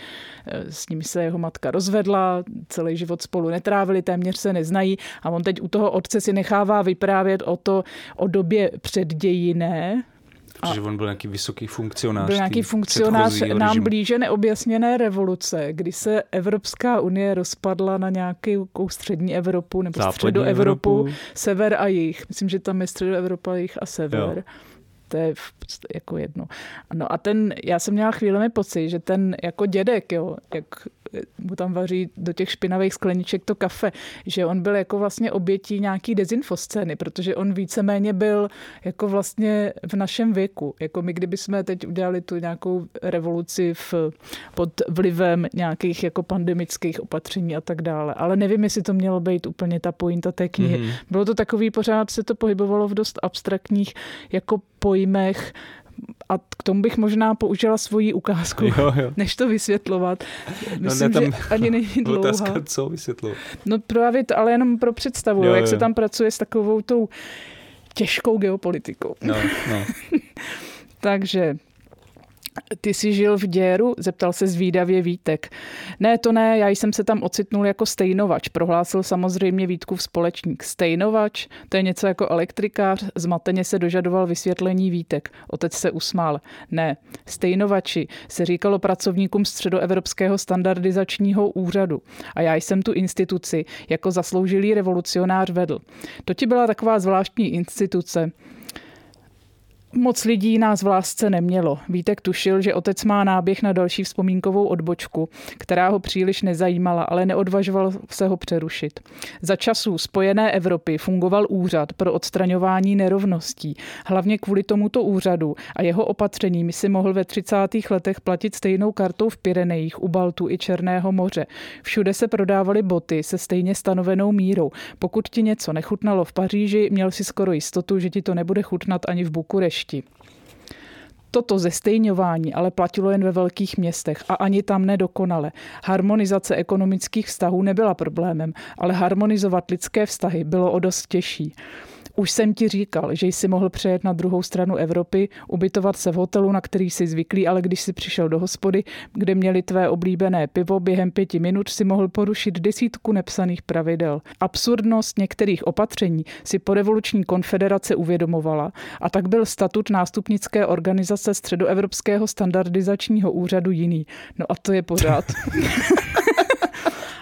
s ním se jeho matka rozvedla, celý život spolu netrávili, téměř se neznají a on teď u toho otce si nechává vyprávět o to, o době předdějiné. Protože on byl nějaký vysoký funkcionář. Byl nějaký funkcionář nám režimu. Blíže neobjasněné revoluce, kdy se Evropská unie rozpadla na nějakou střední Evropu nebo západní středoevropu, Evropu. Sever a jih. Myslím, že tam je středoevropa, jih a sever. Jo. To je jako jedno. No a ten, já jsem měla chvílemi pocit, že ten jako dědek, jo, jak mu tam vaří do těch špinavých skleniček to kafe, že on byl jako vlastně obětí nějaký dezinfoscény, protože on víceméně byl jako vlastně v našem věku. Jako my, kdyby jsme teď udělali tu nějakou revoluci v, pod vlivem nějakých jako pandemických opatření a tak dále. Ale nevím, jestli to mělo být úplně ta pointa té knihy. Mm-hmm. Bylo to takový, pořád se to pohybovalo v dost abstraktních jako pojmech, a k tomu bych možná použila svoji ukázku, jo, jo. než to vysvětlovat. Myslím, no ne, tam, že ani není dlouhá. Otázka, co vysvětlovat? No právě to, ale jenom pro představu, jo, jak jo. se tam pracuje s takovou tou těžkou geopolitikou. No, no. Takže... Ty jsi žil v Děru? Zeptal se zvídavě Vítek. Ne, to ne, já jsem se tam ocitnul jako stejnovač, prohlásil samozřejmě Vítkův společník. Stejnovač? To je něco jako elektrikář? Zmateně se dožadoval vysvětlení Vítek. Otec se usmál. Ne, stejnovači se říkalo pracovníkům Středoevropského standardizačního úřadu. A já jsem tu instituci jako zasloužilý revolucionář vedl. To ti byla taková zvláštní instituce. Moc lidí nás v lásce nemělo. Vítek tušil, že otec má náběh na další vzpomínkovou odbočku, která ho příliš nezajímala, ale neodvažoval se ho přerušit. Za časů spojené Evropy fungoval úřad pro odstraňování nerovností. Hlavně kvůli tomuto úřadu a jeho opatřením si mohl ve třicátých letech platit stejnou kartou v Pyrenejích, u Baltu i Černého moře. Všude se prodávaly boty se stejně stanovenou mírou. Pokud ti něco nechutnalo v Paříži, měl si skoro jistotu, že ti to nebude chutnat ani v Bukurešti. Toto zestejňování ale platilo jen ve velkých městech a ani tam nedokonale. Harmonizace ekonomických vztahů nebyla problémem, ale harmonizovat lidské vztahy bylo o dost těžší. Už jsem ti říkal, že jsi mohl přejet na druhou stranu Evropy, ubytovat se v hotelu, na který jsi zvyklý, ale když jsi přišel do hospody, kde měli tvé oblíbené pivo, během pěti minut si mohl porušit desítku nepsaných pravidel. Absurdnost některých opatření si po revoluční konfederace uvědomovala a tak byl statut nástupnické organizace Středoevropského standardizačního úřadu jiný. No a to je pořád...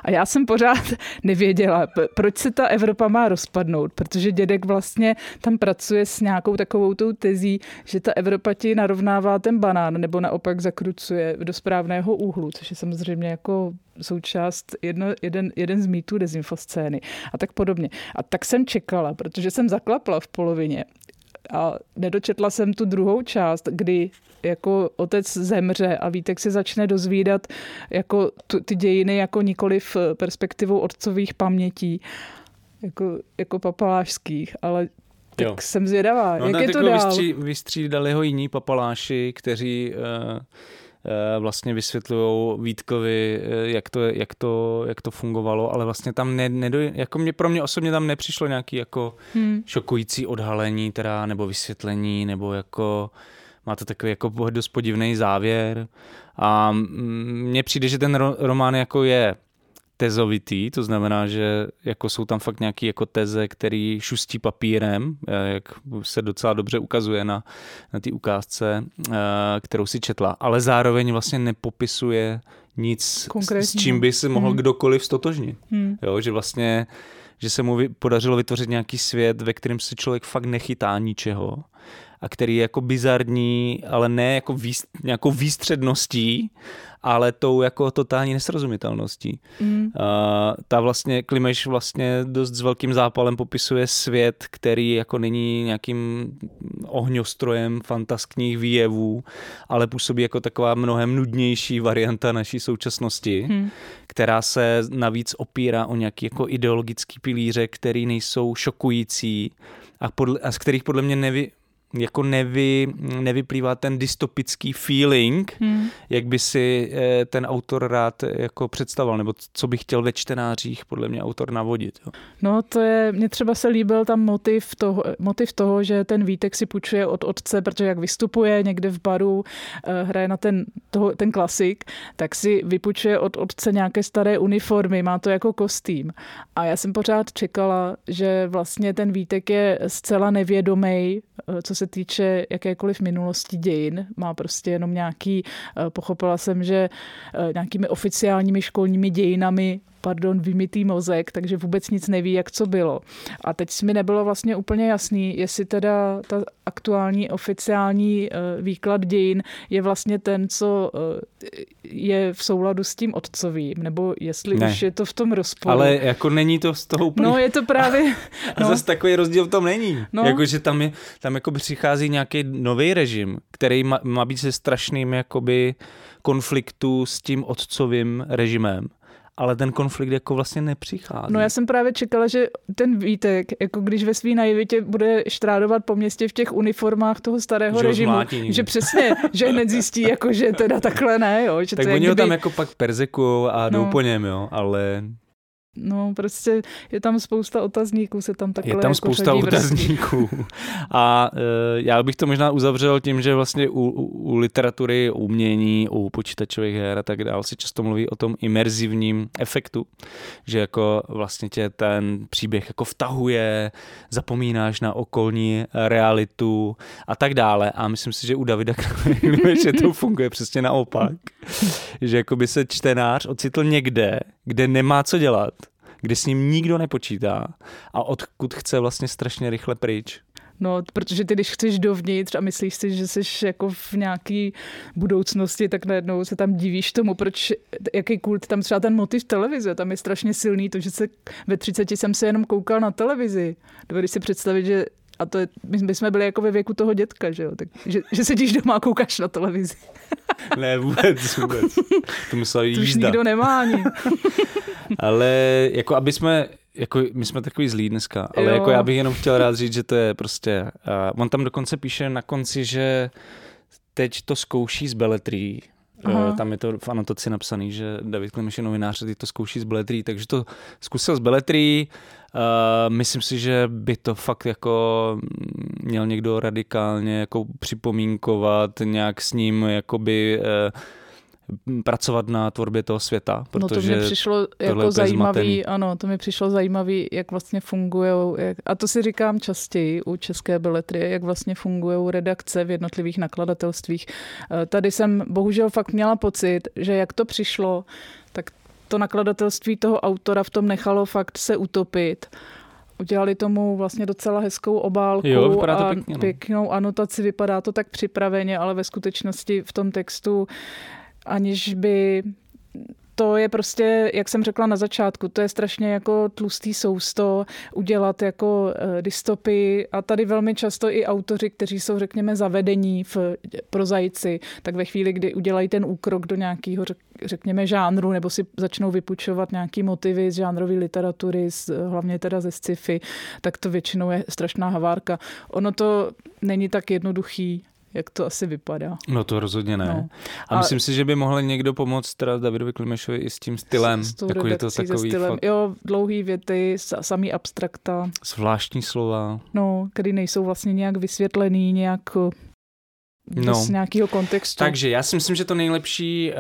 A já jsem pořád nevěděla, proč se ta Evropa má rozpadnout, protože dědek vlastně tam pracuje s nějakou takovou tou tezí, že ta Evropa ti narovnává ten banán, nebo naopak zakrucuje do správného úhlu, což je samozřejmě jako součást jedno, jeden, jeden z mýtů dezinfoscény a tak podobně. A tak jsem čekala, protože jsem zaklapla v polovině a nedočetla jsem tu druhou část, kdy jako otec zemře a Vítek si začne dozvídat jako tu, ty dějiny jako nikoliv perspektivou otcových pamětí, jako, jako papalášských, ale tak jo. jsem zvědavá, no, jak je to dál. Vystří, vystřídali ho jiní papaláši, kteří... Uh... vlastně vysvětlují Vítkovi, jak to, jak, to, jak to fungovalo, ale vlastně tam ne, nedoj, jako mě, pro mě osobně tam nepřišlo nějaký jako hmm. šokující odhalení teda, nebo vysvětlení, nebo jako má to takový jako dost podivný závěr a mně přijde, že ten ro, román jako je tezovitý, to znamená, že jako jsou tam fakt nějaké jako teze, které šustí papírem, jak se docela dobře ukazuje na, na té ukázce, kterou si četla, ale zároveň vlastně nepopisuje nic, konkrétně. S čím by se mohl hmm. kdokoliv stotožnit. Hmm. Jo, že vlastně, že se mu podařilo vytvořit nějaký svět, ve kterém se člověk fakt nechytá ničeho a který je jako bizarní, ale ne jako výst, nějakou výstředností, ale tou jako totální nesrozumitelností. Mm. Uh, ta vlastně, Klimeš vlastně dost s velkým zápalem popisuje svět, který jako není nějakým ohňostrojem fantastických výjevů, ale působí jako taková mnohem nudnější varianta naší současnosti, mm. která se navíc opírá o nějaký jako ideologický pilíře, který nejsou šokující a, podle, a z kterých podle mě nevy... jako nevy, nevyplývá ten dystopický feeling, hmm. jak by si ten autor rád jako představoval, nebo co by chtěl ve čtenářích podle mě autor navodit. Jo. No to je, mně třeba se líbil tam motiv toho, motiv toho, že ten Vítek si půjčuje od otce, protože jak vystupuje někde v baru, hraje na ten, toho, ten klasik, tak si vypůjčuje od otce nějaké staré uniformy, má to jako kostým. A já jsem pořád čekala, že vlastně ten Vítek je zcela nevědomý, co se týče jakékoliv minulosti dějin. Má prostě jenom nějaký, pochopila jsem, že nějakými oficiálními školními dějinami pardon, vymytý mozek, takže vůbec nic neví, jak co bylo. A teď mi nebylo vlastně úplně jasný, jestli teda ta aktuální oficiální výklad dějin je vlastně ten, co je v souladu s tím otcovým, nebo jestli ne. Už je to v tom rozporu. Ale jako není to z toho úplně... No, je to právě... A, no. A zase takový rozdíl v tom není. No. Jakože tam, je, tam jako přichází nějaký nový režim, který má, má být se strašným jakoby konfliktu s tím otcovým režimem. Ale ten konflikt jako vlastně nepřichází. No já jsem právě čekala, že ten Vítek, jako když ve svý naivitě bude štrádovat po městě v těch uniformách toho starého že režimu, že přesně, že hned zjistí, jako, že teda takhle ne, jo. Že tak to oni ho kdyby... tam jako pak perzekujou a jdou no. po něm, jo, ale... No prostě je tam spousta otazníků, se tam takhle je tam jako spousta otazníků. A e, já bych to možná uzavřel tím, že vlastně u, u, u literatury, umění, u počítačových her a tak dál se často mluví o tom imerzivním efektu, že jako vlastně tě ten příběh jako vtahuje, zapomínáš na okolní realitu a tak dále. A myslím si, že u Davida Klimeše to funguje přesně naopak. Že jako by se čtenář ocitl někde, kde nemá co dělat, kde s ním nikdo nepočítá a odkud chce vlastně strašně rychle pryč. No, protože ty, když chceš dovnitř a myslíš si, že jsi jako v nějaký budoucnosti, tak najednou se tam divíš tomu, proč, jaký kult, tam třeba ten motiv televize, tam je strašně silný, to, že se ve třiceti jsem se jenom koukal na televizi. Dovedeš si představit, že a to je, my jsme byli jako ve věku toho dětka, že jo, tak, že, že sedíš doma a koukáš na televizi. Ne, vůbec, vůbec. To musela jízda. To už nikdo nemá ani. Ale jako aby jsme, jako my jsme takový zlí dneska, ale jo. Jako já bych jenom chtěl rád říct, že to je prostě, uh, on tam dokonce píše na konci, že teď to zkouší z beletrií. Aha. Tam je to v anotaci napsaný, že David Klimeš je novinář, teď to zkouší z beletrií, takže to zkusil z beletrií. Uh, myslím si, že by to fakt jako měl někdo radikálně jako připomínkovat, nějak s ním jakoby... Uh, pracovat na tvorbě toho světa, protože no to mi přišlo jako zajímavý, ano, to mi přišlo zajímavý, jak vlastně fungujou, jak, a to si říkám častěji u české beletrie, jak vlastně fungujou redakce v jednotlivých nakladatelstvích. Tady jsem bohužel fakt měla pocit, že jak to přišlo, tak to nakladatelství toho autora v tom nechalo fakt se utopit. Udělali tomu vlastně docela hezkou obálku, jo, a pěkně, no. pěknou anotaci, vypadá to tak připraveně, ale ve skutečnosti v tom textu aniž by, to je prostě, jak jsem řekla na začátku, to je strašně jako tlustý sousto udělat jako dystopii a tady velmi často i autoři, kteří jsou řekněme zavedení v prozaici, tak ve chvíli, kdy udělají ten úkrok do nějakého řekněme žánru nebo si začnou vypučovat nějaký motivy z žánrové literatury, z, hlavně teda ze sci-fi, tak to většinou je strašná havárka. Ono to není tak jednoduchý, jak to asi vypadá. No to rozhodně ne. No. A, a myslím si, že by mohl někdo pomoct teda Davidovi Klimešovi i s tím stylem. S, s jako je to takový stylem. Fakt... Jo, dlouhý věty, samý abstrakta. Zvláštní slova. No, který nejsou vlastně nějak vysvětlený, nějak no. z nějakého kontextu. Takže já si myslím, že to nejlepší,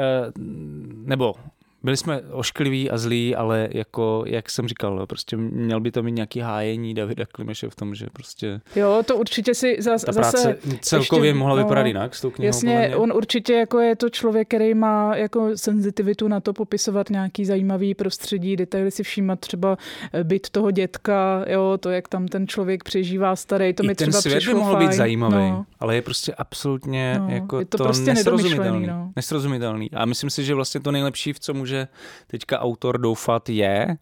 nebo Byli jsme oškliví a zlí, ale jako, jak jsem říkal, prostě měl by to mít nějaký hájení Davida Klimeše v tom, že prostě... Jo, to určitě si zas, ta zase... práce celkově ještě, mohla vypadat no, jinak s tou knihou. Jasně, on určitě jako je to člověk, který má jako senzitivitu na to popisovat nějaký zajímavý prostředí, detaily si všímat, třeba byt toho dětka, jo, to, jak tam ten člověk přežívá starý, to mi třeba přišlo fajn. I ten svět by mohl fajn. být zajímavý, no. ale je prostě absolutně no, jako je to, to prostě nesrozumitelný. No. Nesrozumitelný. A myslím si, že vlastně to nejlepší, v co může že teďka autor doufat je,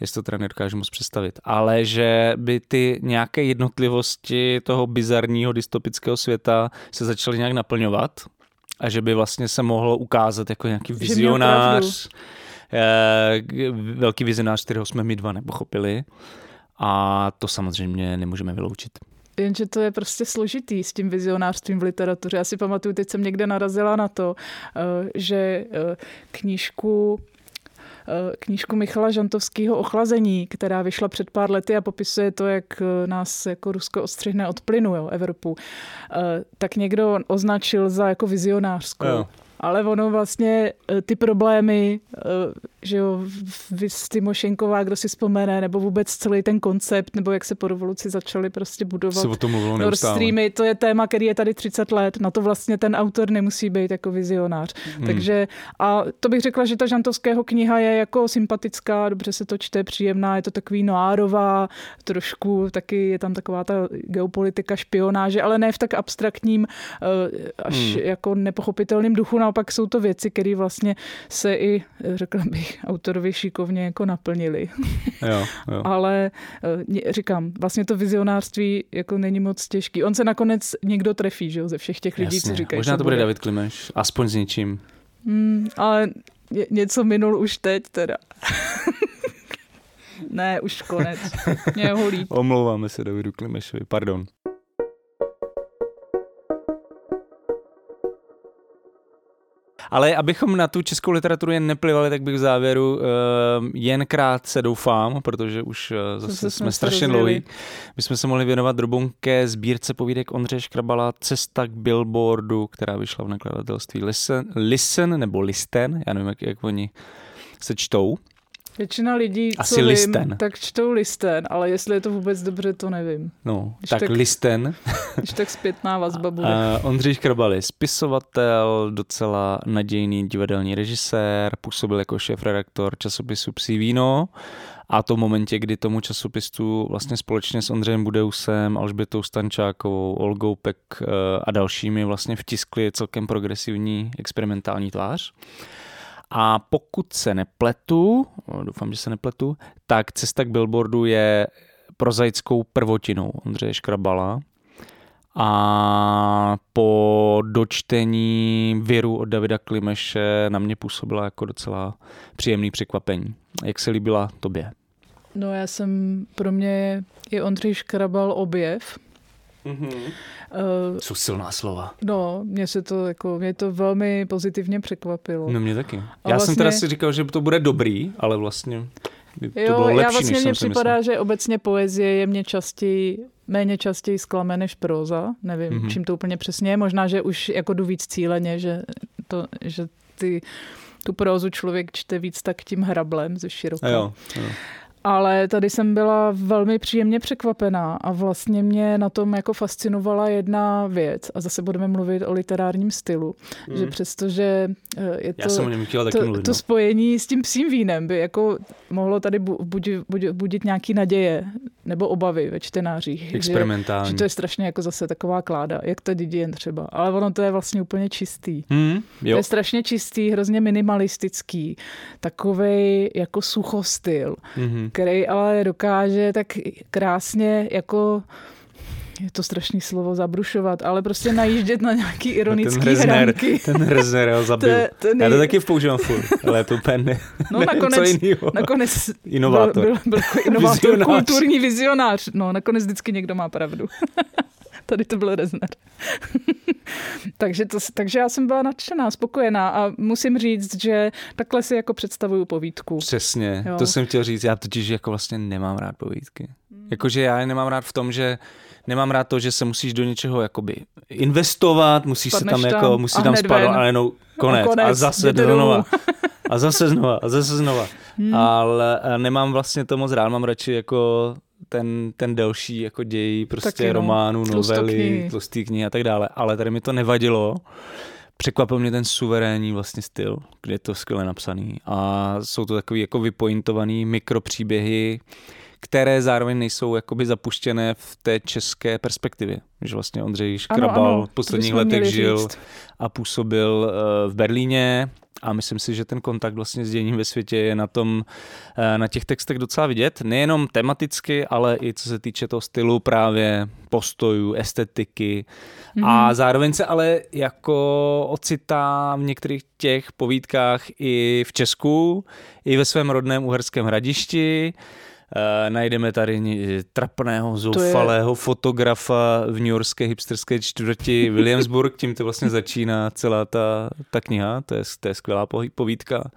jestli to teda nedokážu moc představit, ale že by ty nějaké jednotlivosti toho bizarního dystopického světa se začaly nějak naplňovat a že by vlastně se mohlo ukázat jako nějaký vizionář, velký vizionář, kterého jsme my dva nepochopili, a to samozřejmě nemůžeme vyloučit. Jenže to je prostě složitý s tím vizionářstvím v literatuře. Já si pamatuju, teď jsem někde narazila na to, že knížku... knížku Michala Žantovského Ochlazení, která vyšla před pár lety a popisuje to, jak nás jako Rusko ostřihne od plynu, jo, Evropu, tak někdo označil za jako vizionářskou. Jo. Ale ono vlastně ty problémy, že jo, Vis Tymošenková, kdo si vzpomene, nebo vůbec celý ten koncept, nebo jak se po revoluci začaly prostě budovat Nord Streamy, to je téma, který je tady třicet let, na to vlastně ten autor nemusí být jako vizionář. Hmm. Takže a to bych řekla, že ta Žantovského kniha je jako sympatická, dobře se to čte, příjemná, je to takový noárová, trošku taky je tam taková ta geopolitika, špionáže, ale ne v tak abstraktním, až hmm. jako nepochopitelným duchu. Naopak jsou to věci, které vlastně se i, řekla bych, autorovi šikovně jako naplnili. Jo, jo. Ale říkám, vlastně to vizionářství jako není moc těžký. On se nakonec někdo trefí, že jo, ze všech těch lidí, co říkají. Možná to bude David Klimeš, aspoň s něčím. Mm, ale něco minul už teď teda. Ne, už konec. Mě je ho líp. Omlouváme se Davidu Klimešovi, pardon. Ale abychom na tu českou literaturu jen neplivali, tak bych v závěru jen krátce doufám, protože už zase jsme, jsme strašně dlouhý. My jsme se mohli věnovat drobonké sbírce povídek Ondřeje Škrabala Cesta k billboardu, která vyšla v nakladatelství Listen, Listen nebo Listen, já nevím, jak, jak oni se čtou. Většina lidí, co asi vím, Listen. Tak čtou Listen, ale jestli je to vůbec dobře, to nevím. No, když tak, tak Listen. Když tak zpětná vazba bude. Uh, Ondřej Škrabal je spisovatel, docela nadějný divadelní režisér, působil jako šéfredaktor časopisu Psí víno. A to v momentě, kdy tomu časopisu vlastně společně s Ondřejem Budeusem, Alžbětou Stančákovou, Olgou Pek a dalšími vlastně vtiskli celkem progresivní experimentální tvář. A pokud se nepletu, doufám, že se nepletu, tak Cesta k billboardu je prozaickou prvotinou Ondřeje Škrabala. A po dočtení Viru od Davida Klimeše na mě působila jako docela příjemný překvapení. Jak se líbila tobě? No já jsem, pro mě je Ondřej Škrabal objev. Mm-hmm. Uh, Jsou silná slova. No, mě se to jako, mě to velmi pozitivně překvapilo. No mě taky. A já vlastně... jsem teda si říkal, že to bude dobrý, ale vlastně by to jo, bylo lepší, já vlastně mně připadá, že obecně poezie je mě častěji, méně častěji zklame než próza. Nevím, mm-hmm. čím to úplně přesně je. Možná, že už jako jdu víc cíleně, že, to, že ty, tu prózu člověk čte víc tak tím hrablem ze široka. Jo, jo. Ale tady jsem byla velmi příjemně překvapená a vlastně mě na tom jako fascinovala jedna věc. A zase budeme mluvit o literárním stylu. Mm. Že přestože je to, to, mluvit, to no. spojení s tím Psím vínem by jako mohlo tady budit, budit, budit nějaký naděje nebo obavy ve čtenářích. Experimentální. Že, že to je strašně jako zase taková kláda, jak ta Didion třeba. Ale ono to je vlastně úplně čistý. Mm, to je strašně čistý, hrozně minimalistický. Takovej jako suchostyl. Mm. který ale dokáže tak krásně jako, je to strašný slovo, zabrušovat, ale prostě najíždět na nějaký ironický hranky. Ten Hrzner ho zabil. To, to nej... Já to taky používám furt, ale to úplně ne, no, nevím, nakonec, co jinýho. Nakonec inovátor. Byl, byl, byl jako inovátor, vizionář. Kulturní vizionář. No, nakonec vždycky někdo má pravdu. Tady to byl Rezner. takže, to, takže já jsem byla nadšená, spokojená a musím říct, že takhle si jako představuju povídku. Přesně, jo. To jsem chtěl říct. Já totiž jako vlastně nemám rád povídky. Hmm. Jakože já je nemám rád v tom, že nemám rád to, že se musíš do něčeho jakoby investovat, musíš Spadneš se tam, tam jako, musí tam spadnout, ale jenom konec, konec a zase do nova. A zase znova, a zase znova. Hmm. Ale nemám vlastně to moc rád, mám radši jako ten, ten delší jako děj prostě románů, novely, tlustý knihy a tak dále. Ale tady mi to nevadilo. Překvapil mě ten suverénní vlastně styl, kde je to skvěle napsaný. A jsou to takový jako vypointovaný mikropříběhy, které zároveň nejsou jakoby zapuštěné v té české perspektivě. Že vlastně Ondřej Škrabal v posledních letech žil říct. a působil v Berlíně a myslím si, že ten kontakt vlastně s děním ve světě je na tom, na těch textech docela vidět. Nejenom tematicky, ale i co se týče toho stylu právě, postojů, estetiky. Mm. A zároveň se ale jako ocitá v některých těch povídkách i v Česku, i ve svém rodném Uherském Hradišti. Uh, najdeme tady trapného, zoufalého je... fotografa v newyorské hipsterské čtvrti Williamsburg, tím to vlastně začíná celá ta, ta kniha, to je, to je skvělá povídka,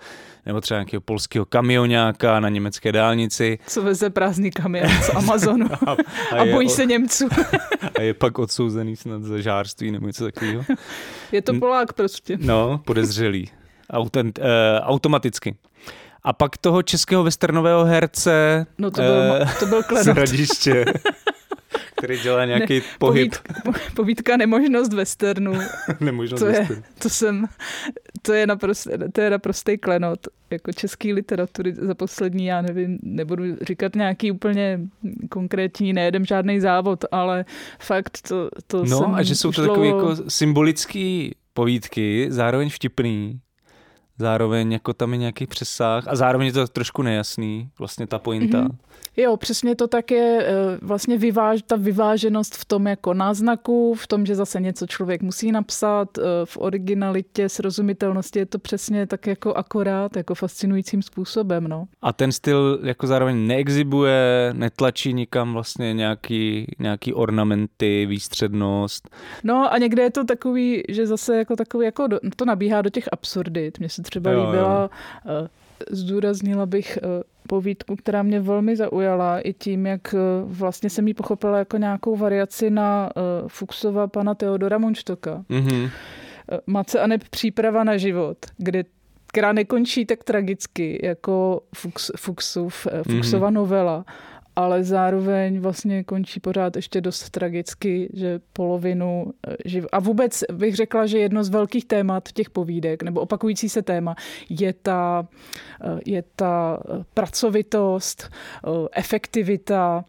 nebo třeba nějakého polského kamionáka na německé dálnici. Co veze prázdný kamion z Amazonu a, a, a bojí o... se Němců. A je pak odsouzený snad za žárství nebo něco takového. Je to Polák prostě. No, podezřelý. Autent, uh, automaticky. A pak toho českého westernového herce no to byl, eh, to byl z Hradiště, který dělá nějaký ne, pohyb. Povídka, povídka Nemožnost westernu. Nemožnost to westernu. Je, to, jsem, to, je naprost, to je naprostý klenot jako český literatury za poslední, já nevím, nebudu říkat nějaký úplně konkrétní, nejedem žádný závod, ale fakt to, to no, jsem... No a že jsou to takové jako symbolické povídky, zároveň vtipný. Zároveň jako tam je nějaký přesah a zároveň je to trošku nejasný, vlastně ta pointa. Mm-hmm. Jo, přesně to tak je vlastně vyváž, ta vyváženost v tom jako náznaku, v tom, že zase něco člověk musí napsat, v originalitě, srozumitelnosti je to přesně tak jako akorát, jako fascinujícím způsobem. No. A ten styl jako zároveň neexibuje, netlačí nikam vlastně nějaký, nějaký ornamenty, výstřednost. No a někde je to takový, že zase jako takový, jako do, to nabíhá do těch absurdit. Mně se třeba jo, líbila, jo. zdůraznila bych povídku, která mě velmi zaujala i tím, jak vlastně jsem ji pochopila jako nějakou variaci na Fuchsova Pana Teodora Monštocka. Mm-hmm. Matce a neb příprava na život, kde která nekončí tak tragicky jako Fuchs, Fuchsův, Fuchsova mm-hmm. novela, ale zároveň vlastně končí pořád ještě dost tragicky, že polovinu živ... A vůbec bych řekla, že jedno z velkých témat těch povídek, nebo opakující se téma, je ta, je ta pracovitost, efektivita,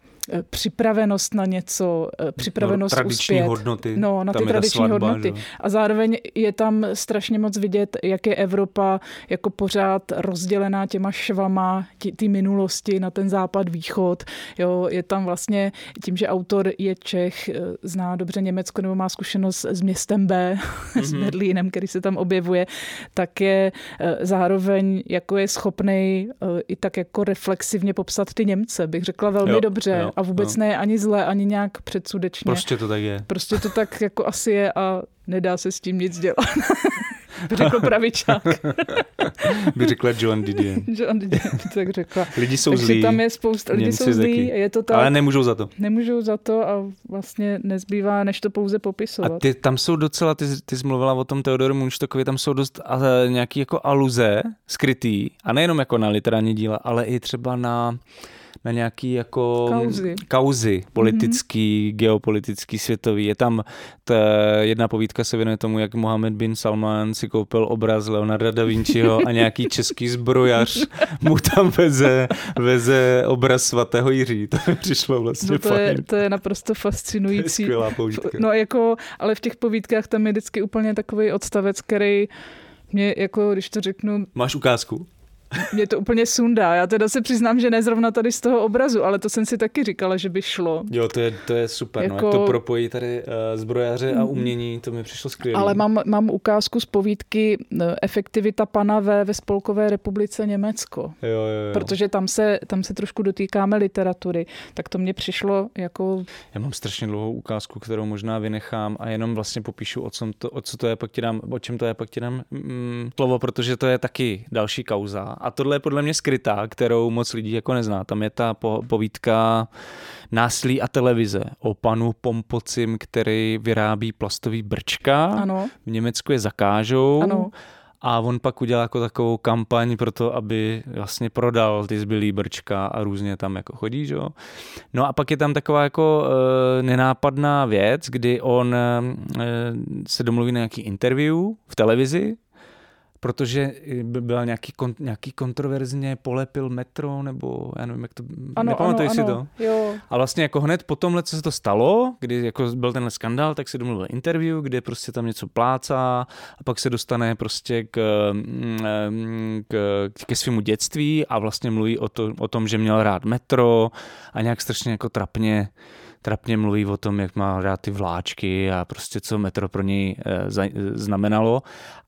připravenost na něco, připravenost no, uspět. Tradiční hodnoty. No, na ty tradiční svatba, hodnoty. Že? A zároveň je tam strašně moc vidět, jak je Evropa jako pořád rozdělená těma švama, ty minulosti na ten západ, východ. Jo, je tam vlastně tím, že autor je Čech, zná dobře Německo nebo má zkušenost s městem B, mm-hmm. s Berlínem, který se tam objevuje, tak je zároveň jako je schopnej i tak jako reflexivně popsat ty Němce. Bych řekla velmi jo, dobře. Jo. A vůbec no. ne ani zle, ani nějak předsudečně. Prostě to tak je. Prostě to tak jako asi je a nedá se s tím nic dělat. Řekl pravičák. By řekla Joan Didion. Joan Didion tak řekla. Lidi jsou Takže zlí. Tam je spousta, lidi Němci jsou zlí. Je to tak, ale nemůžou za to. Nemůžou za to a vlastně nezbývá, než to pouze popisovat. A ty, tam jsou docela, ty, ty jsi mluvila o tom Teodoru Munštokovi, tam jsou dost a, nějaký jako aluze skrytý. A nejenom jako na literární díla, ale i třeba na... na nějaký jako kauzy, kauzy politický, mm-hmm. geopolitický, světový. Je tam ta jedna povídka se věnuje tomu, jak Mohamed bin Salman si koupil obraz Leonarda da Vinciho a nějaký český zbrojař mu tam veze, veze obraz svatého Jiří. To mi přišlo vlastně no to fajn. Je, to je naprosto fascinující. To je skvělá povídka. No jako, ale v těch povídkách tam je vždycky úplně takový odstavec, který mě jako, když to řeknu... Máš ukázku? Mě to úplně sundá. Já teda se přiznám, že ne zrovna tady z toho obrazu, ale to jsem si taky říkala, že by šlo. Jo, to je, to je super. Jako... No, jak to propojí tady uh, zbrojaře a umění, to mi přišlo skvělé. Ale mám, mám ukázku z povídky Efektivita pana V. ve Spolkové republice Německo. Jo, jo, jo. Protože tam se, tam se trošku dotýkáme literatury. Tak to mě přišlo jako... Já mám strašně dlouhou ukázku, kterou možná vynechám a jenom vlastně popíšu, o, to, o, co to je, pak ti dám, o čem to je, pak ti dám mm, slovo, protože to je taky další kauza. A tohle je podle mě skrytá, kterou moc lidí jako nezná. Tam je ta po- povídka Násilí a televize o panu Pompocim, který vyrábí plastový brčka. Ano. V Německu je zakážou. Ano. A on pak udělal jako takovou kampaň pro to, aby vlastně prodal ty zbylý brčka a různě tam jako chodí, že jo. No a pak je tam taková jako e, nenápadná věc, kdy on e, se domluví na nějaký interview v televizi, protože byl nějaký, kon, nějaký kontroverzně polepil metro, nebo já nevím, jak to... Ano, nepamatuji ano, si ano. to. Jo. A vlastně jako hned po tomhle, co se to stalo, kdy jako byl tenhle skandál, tak si domluvil interview, kde prostě tam něco plácá a pak se dostane prostě k, k, ke svému dětství a vlastně mluví o, to, o tom, že měl rád metro a nějak strašně jako trapně trapně mluví o tom, jak má rád ty vláčky a prostě co metro pro něj znamenalo.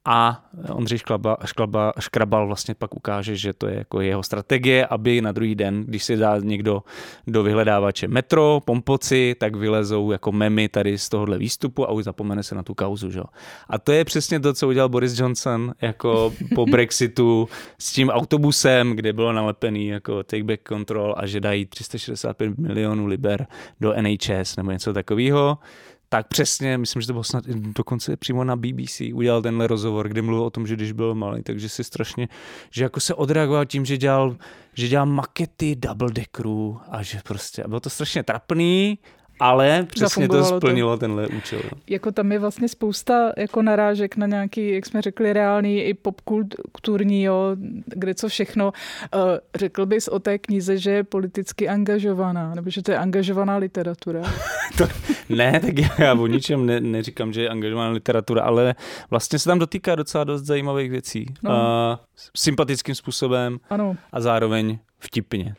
A Ondřej Šklaba, Šklaba, Škrabal vlastně pak ukáže, že to je jako jeho strategie, aby na druhý den, když si dá někdo do vyhledávače metro, pompoci, tak vylezou jako memy tady z tohohle výstupu a už zapomene se na tu kauzu. Že? A to je přesně to, co udělal Boris Johnson jako po Brexitu s tím autobusem, kde bylo nalepený jako take back control a že dají tři sta šedesát pět milionů liber do N H S nebo něco takového. Tak přesně, myslím, že to bylo snad dokonce přímo na B B C, udělal tenhle rozhovor, kde mluvil o tom, že když byl malý, takže si strašně, že jako se odreagoval tím, že dělal, že dělal makety double-deckerů a že prostě, a bylo to strašně trapný, ale přesně to splnilo to. Tenhle účel. Jako tam je vlastně spousta jako narážek na nějaký, jak jsme řekli, reální i popkulturní, jo, kde co všechno. Řekl bys o té knize, že je politicky angažovaná, nebo že to je angažovaná literatura? to, ne, tak já, já o ničem ne, neříkám, že je angažovaná literatura, ale vlastně se tam dotýká docela dost zajímavých věcí. No. A, sympatickým způsobem ano. A zároveň vtipně.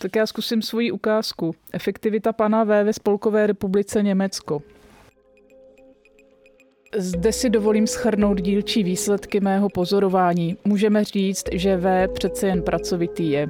Tak já zkusím svoji ukázku. Efektivita pana V. ve Spolkové republice Německo. Zde si dovolím shrnout dílčí výsledky mého pozorování. Můžeme říct, že V. přece jen pracovitý je.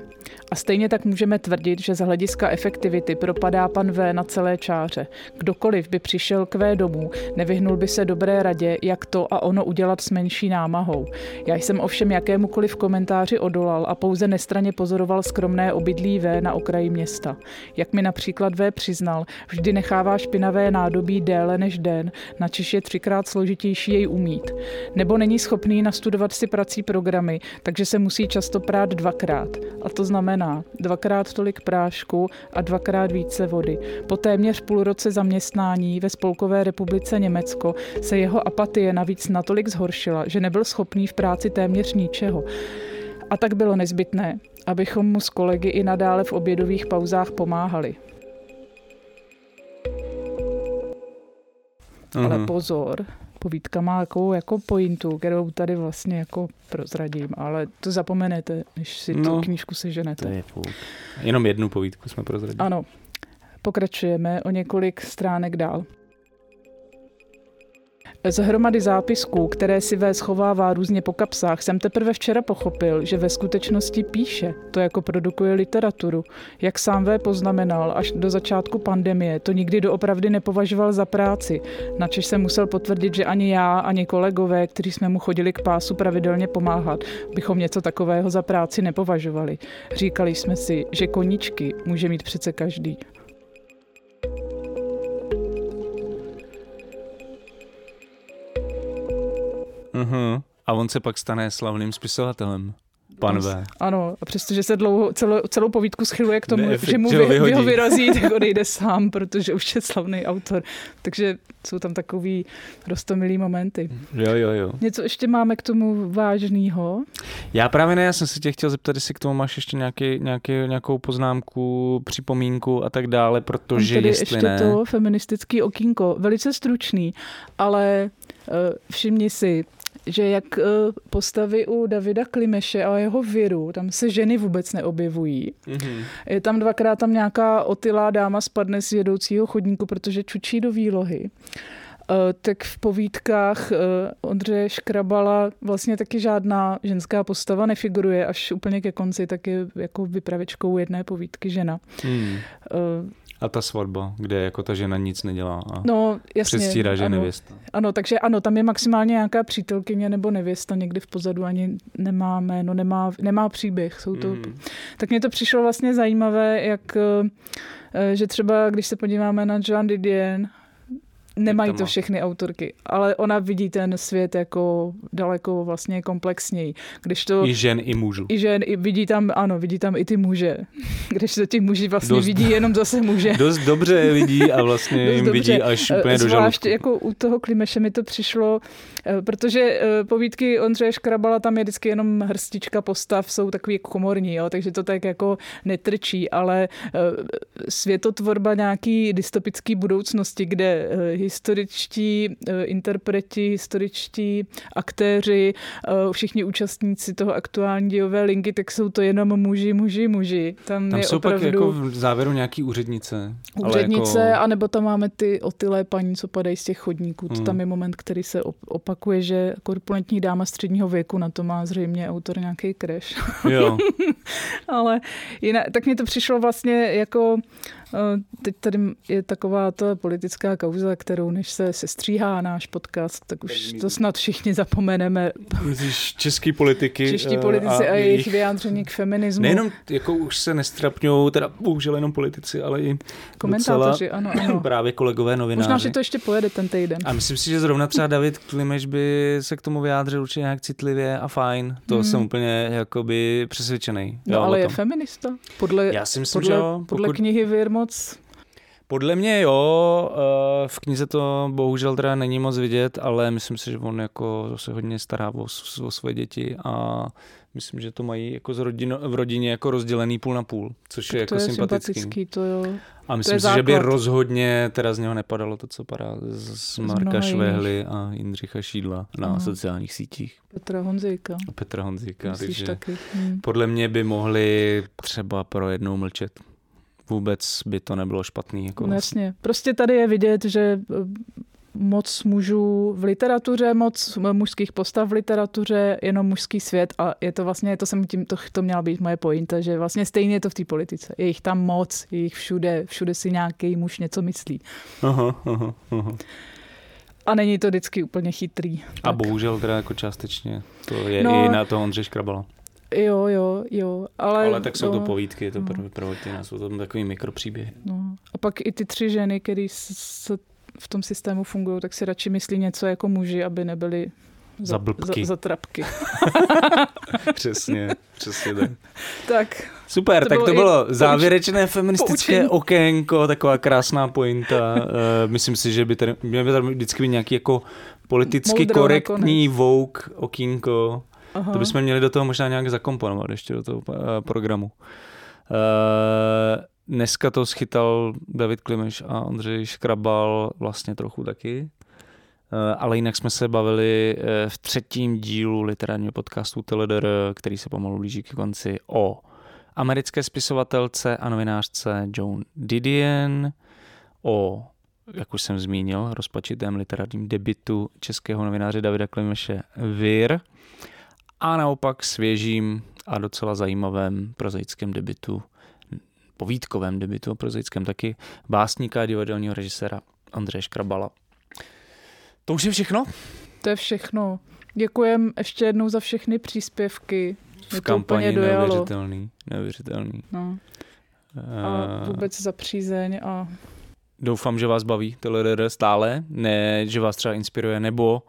A stejně tak můžeme tvrdit, že z hlediska efektivity propadá pan V. na celé čáře. Kdokoliv by přišel k V. domů, nevyhnul by se dobré radě, jak to a ono udělat s menší námahou. Já jsem ovšem jakémukoliv komentáři odolal a pouze nestranně pozoroval skromné obydlí V. na okraji města. Jak mi například V. přiznal, vždy nechává špinavé nádobí déle než den, načež je třikrát složitější jej umít. Nebo není schopný nastudovat si prací programy, takže se musí často prát dvakrát. A to znamená dvakrát tolik prášku a dvakrát více vody. Po téměř půl roce zaměstnání ve Spolkové republice Německo se jeho apatie navíc natolik zhoršila, že nebyl schopný v práci téměř ničeho. A tak bylo nezbytné, abychom mu s kolegy i nadále v obědových pauzách pomáhali. Uhum. Ale pozor, povídka má jako, jako pointu, kterou tady vlastně jako prozradím, ale to zapomenete, než si no, tu knížku seženete. Je Jenom jednu povídku jsme prozradili. Ano, pokračujeme o několik stránek dál. Z hromady zápisků, které si V. schovává různě po kapsách, jsem teprve včera pochopil, že ve skutečnosti píše, to jako produkuje literaturu. Jak sám V. poznamenal, až do začátku pandemie to nikdy doopravdy nepovažoval za práci, načež jsem musel potvrdit, že ani já, ani kolegové, kteří jsme mu chodili k pásu pravidelně pomáhat, bychom něco takového za práci nepovažovali. Říkali jsme si, že koníčky může mít přece každý. Uhum. A on se pak stane slavným spisovatelem. Pan V. Ano, a přestože se dlouho, celou, celou povídku schyluje k tomu, Neefekt, že mu vy, vy ho vyrazí, tak odejde sám, protože už je slavný autor. Takže jsou tam takový roztomilý momenty. Jo, jo, jo. Něco ještě máme k tomu vážného? Já právě ne, já jsem se tě chtěl zeptat, jestli k tomu máš ještě nějaký, nějaký, nějakou poznámku, připomínku a tak dále, protože tady jestli ještě ne... to feministický okýnko, velice stručný, ale všimni si, že jak postavy u Davida Klimeše a jeho Viru, tam se ženy vůbec neobjevují. Mm-hmm. Je tam dvakrát tam nějaká otylá dáma spadne z jedoucího chodníku, protože čučí do výlohy. Tak v povídkách Ondřeje Škrabala vlastně taky žádná ženská postava nefiguruje, až úplně ke konci, tak je jako vypravečkou jedné povídky žena. Mm. Uh, A ta svatba, kde jako ta žena nic nedělá a no, jasně, předstírá, že ano, je nevěsta. Ano, takže ano, tam je maximálně nějaká přítelkyně nebo nevěsta, někdy v pozadu ani nemá jméno, nemá, nemá příběh. Jsou to... Mm. Tak mně to přišlo vlastně zajímavé, jak, že třeba když se podíváme na Joan Didion, Nemají to všechny autorky, ale ona vidí ten svět jako daleko vlastně komplexněji. Když to, I žen, i mužů. I žen, i vidí tam, ano, vidí tam i ty muže. Když to ti muži vlastně dost, vidí jenom zase muže. Dost dobře vidí a vlastně jim dobře. vidí až úplně do žaludku. Jako u toho Klimeše mi to přišlo, protože povídky Ondřeje Škrabala, tam je vždycky jenom hrstička postav, jsou takový komorní, jo, takže to tak jako netrčí, ale světotvorba nějaký dystopický budoucnosti, kde historičtí interpreti, historičtí aktéři, všichni účastníci toho aktuální dějové linky, tak jsou to jenom muži, muži, muži. Tam, tam je jsou opravdu... pak jako v závěru nějaký úřednice. Úřednice, ale jako... anebo tam máme ty otylé paní, co padají z těch chodníků. Hmm. Tam je moment, který se opakuje, že korpulentní dáma středního věku, na to má zřejmě autor nějaký crash. Jo. Ale jinak, tak mě to přišlo vlastně jako... Teď tady je taková ta politická kauza, kterou než se sestříhá náš podcast, tak už to snad všichni zapomeneme. Český politiky. Čeští politici a, a jejich vyjádření k feminismu. Nejenom, jako už se nestrapňou, teda bohužel jenom politici, ale i komentátoři, docela, ano, ano. Právě kolegové novináři. Možná, že to ještě pojede ten týden. A myslím si, že zrovna třeba David Klimeš by se k tomu vyjádřil určitě nějak citlivě a fajn. To hmm. jsem úplně jakoby přesvědčený. No, ale je feminista. Podle, Já si myslím, podle, že jo, podle pokud... knihy Vir moc? Podle mě jo, v knize to bohužel teda není moc vidět, ale myslím si, že on jako se hodně stará o, o své děti a myslím, že to mají jako z rodino, v rodině jako rozdělený půl na půl, což tak je to jako je sympatický. sympatický to jo. A myslím si, že by rozhodně teda z něho nepadalo to, co padá z, z Marka Švehly a Jindřicha Šídla na Aha. sociálních sítích. Petra Honzíka. A Petra Honzíka, myslíš taky? Hmm. Podle mě by mohli třeba pro jednou mlčet. Vůbec by to nebylo špatný. Jako no, jasně. Prostě tady je vidět, že moc mužů v literatuře, moc mužských postav v literatuře, jenom mužský svět a je to vlastně, to jsem tím, to, to měla být moje pointa, že vlastně stejně je to v té politice. Je jich tam moc, je jich všude, všude si nějaký muž něco myslí. Aha, aha, aha. A není to vždycky úplně chytrý. Tak. A bohužel teda jako částečně to je no, i na to Ondřej Škrabala. Jo, jo, jo. Ale, ale tak jsou to, to povídky, je to no. prvotina, jsou tam takový mikropříběhy. No. A pak i ty tři ženy, které v tom systému fungují, tak si radši myslí něco jako muži, aby nebyli za, za, za trapky. přesně, přesně tak. tak. Super, to tak bylo to bylo závěrečné feministické poučení. Okénko, taková krásná pointa. uh, myslím si, že by tady, měl by tady vždycky být nějaký jako politicky Moudrou korektní vogue okýnko. Aha. To bychom měli do toho možná nějak zakomponovat ještě do toho uh, programu. Uh, dneska to schytal David Klimeš a Ondřej Škrabal vlastně trochu taky, uh, ale jinak jsme se bavili uh, v třetím dílu literárního podcastu T L D R, který se pomalu blíží k konci, o americké spisovatelce a novinářce Joan Didion, o, jak už jsem zmínil, rozpačitém literárním debutu českého novináře Davida Klimeše Vir, a naopak svěžím a docela zajímavém prozaickém debutu, povídkovém debutu, prozaickém taky, básníka a divadelního režiséra Ondřeje Škrabala. To už je všechno? To je všechno. Děkujem ještě jednou za všechny příspěvky. V kampani neuvěřitelný. Neuvěřitelný. No. A vůbec za přízeň a... Doufám, že vás baví T L D R stále, ne, že vás třeba inspiruje nebo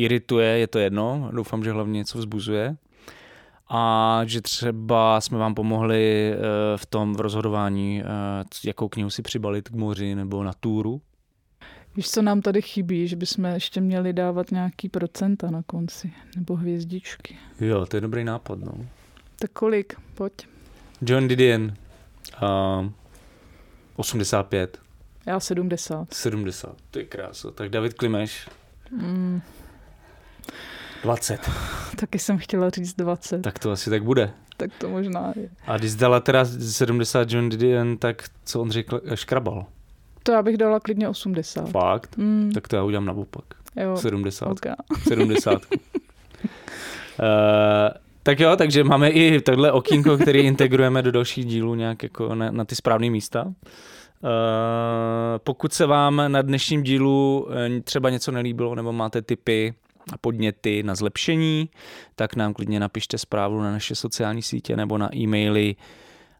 irituje, je to jedno. Doufám, že hlavně něco vzbuzuje. A že třeba jsme vám pomohli v tom v rozhodování, jakou knihu si přibalit k moři nebo na túru. Víš, co nám tady chybí, že bychom ještě měli dávat nějaký procenta na konci nebo hvězdičky. Jo, to je dobrý nápad, no. Tak kolik? Pojď. Joan Didion. Uh, osmdesát pět. Já sedmdesát. sedmdesát, to je krása. Tak David Klimeš. Mm. dvacet. Taky jsem chtěla říct dvacet. Tak to asi tak bude. Tak to možná je. A když dala teda sedmdesát Joan Didion, tak co on řekl Škrabal? To já bych dala klidně osmdesát. Fakt? Mm. Tak to já udělám naopak. Jo. sedmdesát. Okay. sedmdesát. uh, tak jo, takže máme i tohle okýnko, který integrujeme do dalších dílů nějak jako na, na ty správné místa. Uh, pokud se vám na dnešním dílu třeba něco nelíbilo nebo máte tipy a podněty na zlepšení, tak nám klidně napište zprávu na naše sociální sítě nebo na e-maily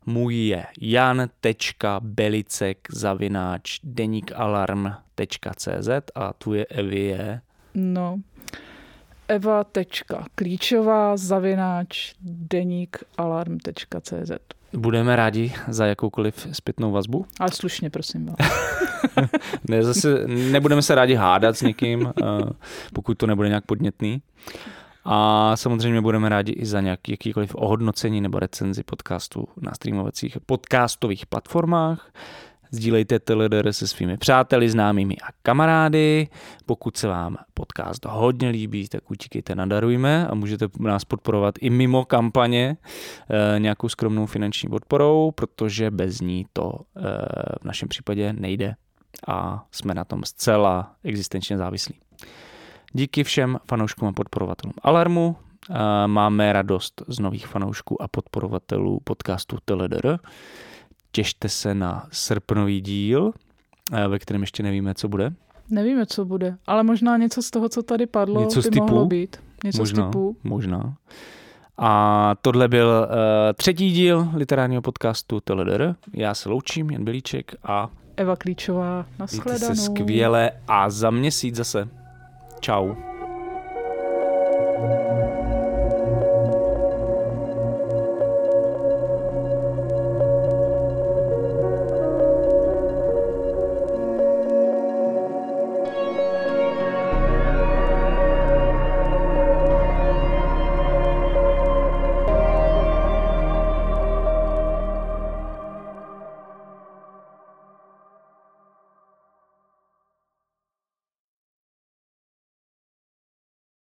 Můj je jan tečka belicek zavináč deník alarm tečka cé zet a tvoje Evy je? No, Eva tečka Klíčová zavináč deník alarm tečka cé zet. Budeme rádi za jakoukoliv zpětnou vazbu. Ale slušně, prosím vás. ne, zase nebudeme se rádi hádat s někým, pokud to nebude nějak podnětný. A samozřejmě budeme rádi i za nějaký, jakýkoliv ohodnocení nebo recenzi podcastu na streamovacích podcastových platformách. Sdílejte T L;D R se svými přáteli, známými a kamarády. Pokud se vám podcast hodně líbí, tak utíkejte na Darujme a můžete nás podporovat i mimo kampaně e, nějakou skromnou finanční podporou, protože bez ní to e, v našem případě nejde a jsme na tom zcela existenčně závislí. Díky všem fanouškům a podporovatelům Alarmu. E, máme radost z nových fanoušků a podporovatelů podcastu T L;D R. Těšte se na srpnový díl, ve kterém ještě nevíme, co bude. Nevíme, co bude, ale možná něco z toho, co tady padlo, něco by mohlo být. Něco možná, z typu. Možná. A tohle byl uh, třetí díl literárního podcastu T L;D R. Já se loučím, Jan Bělíček a Eva Klíčová. Naschledanou. Mějte se skvěle a za měsíc zase. Čau.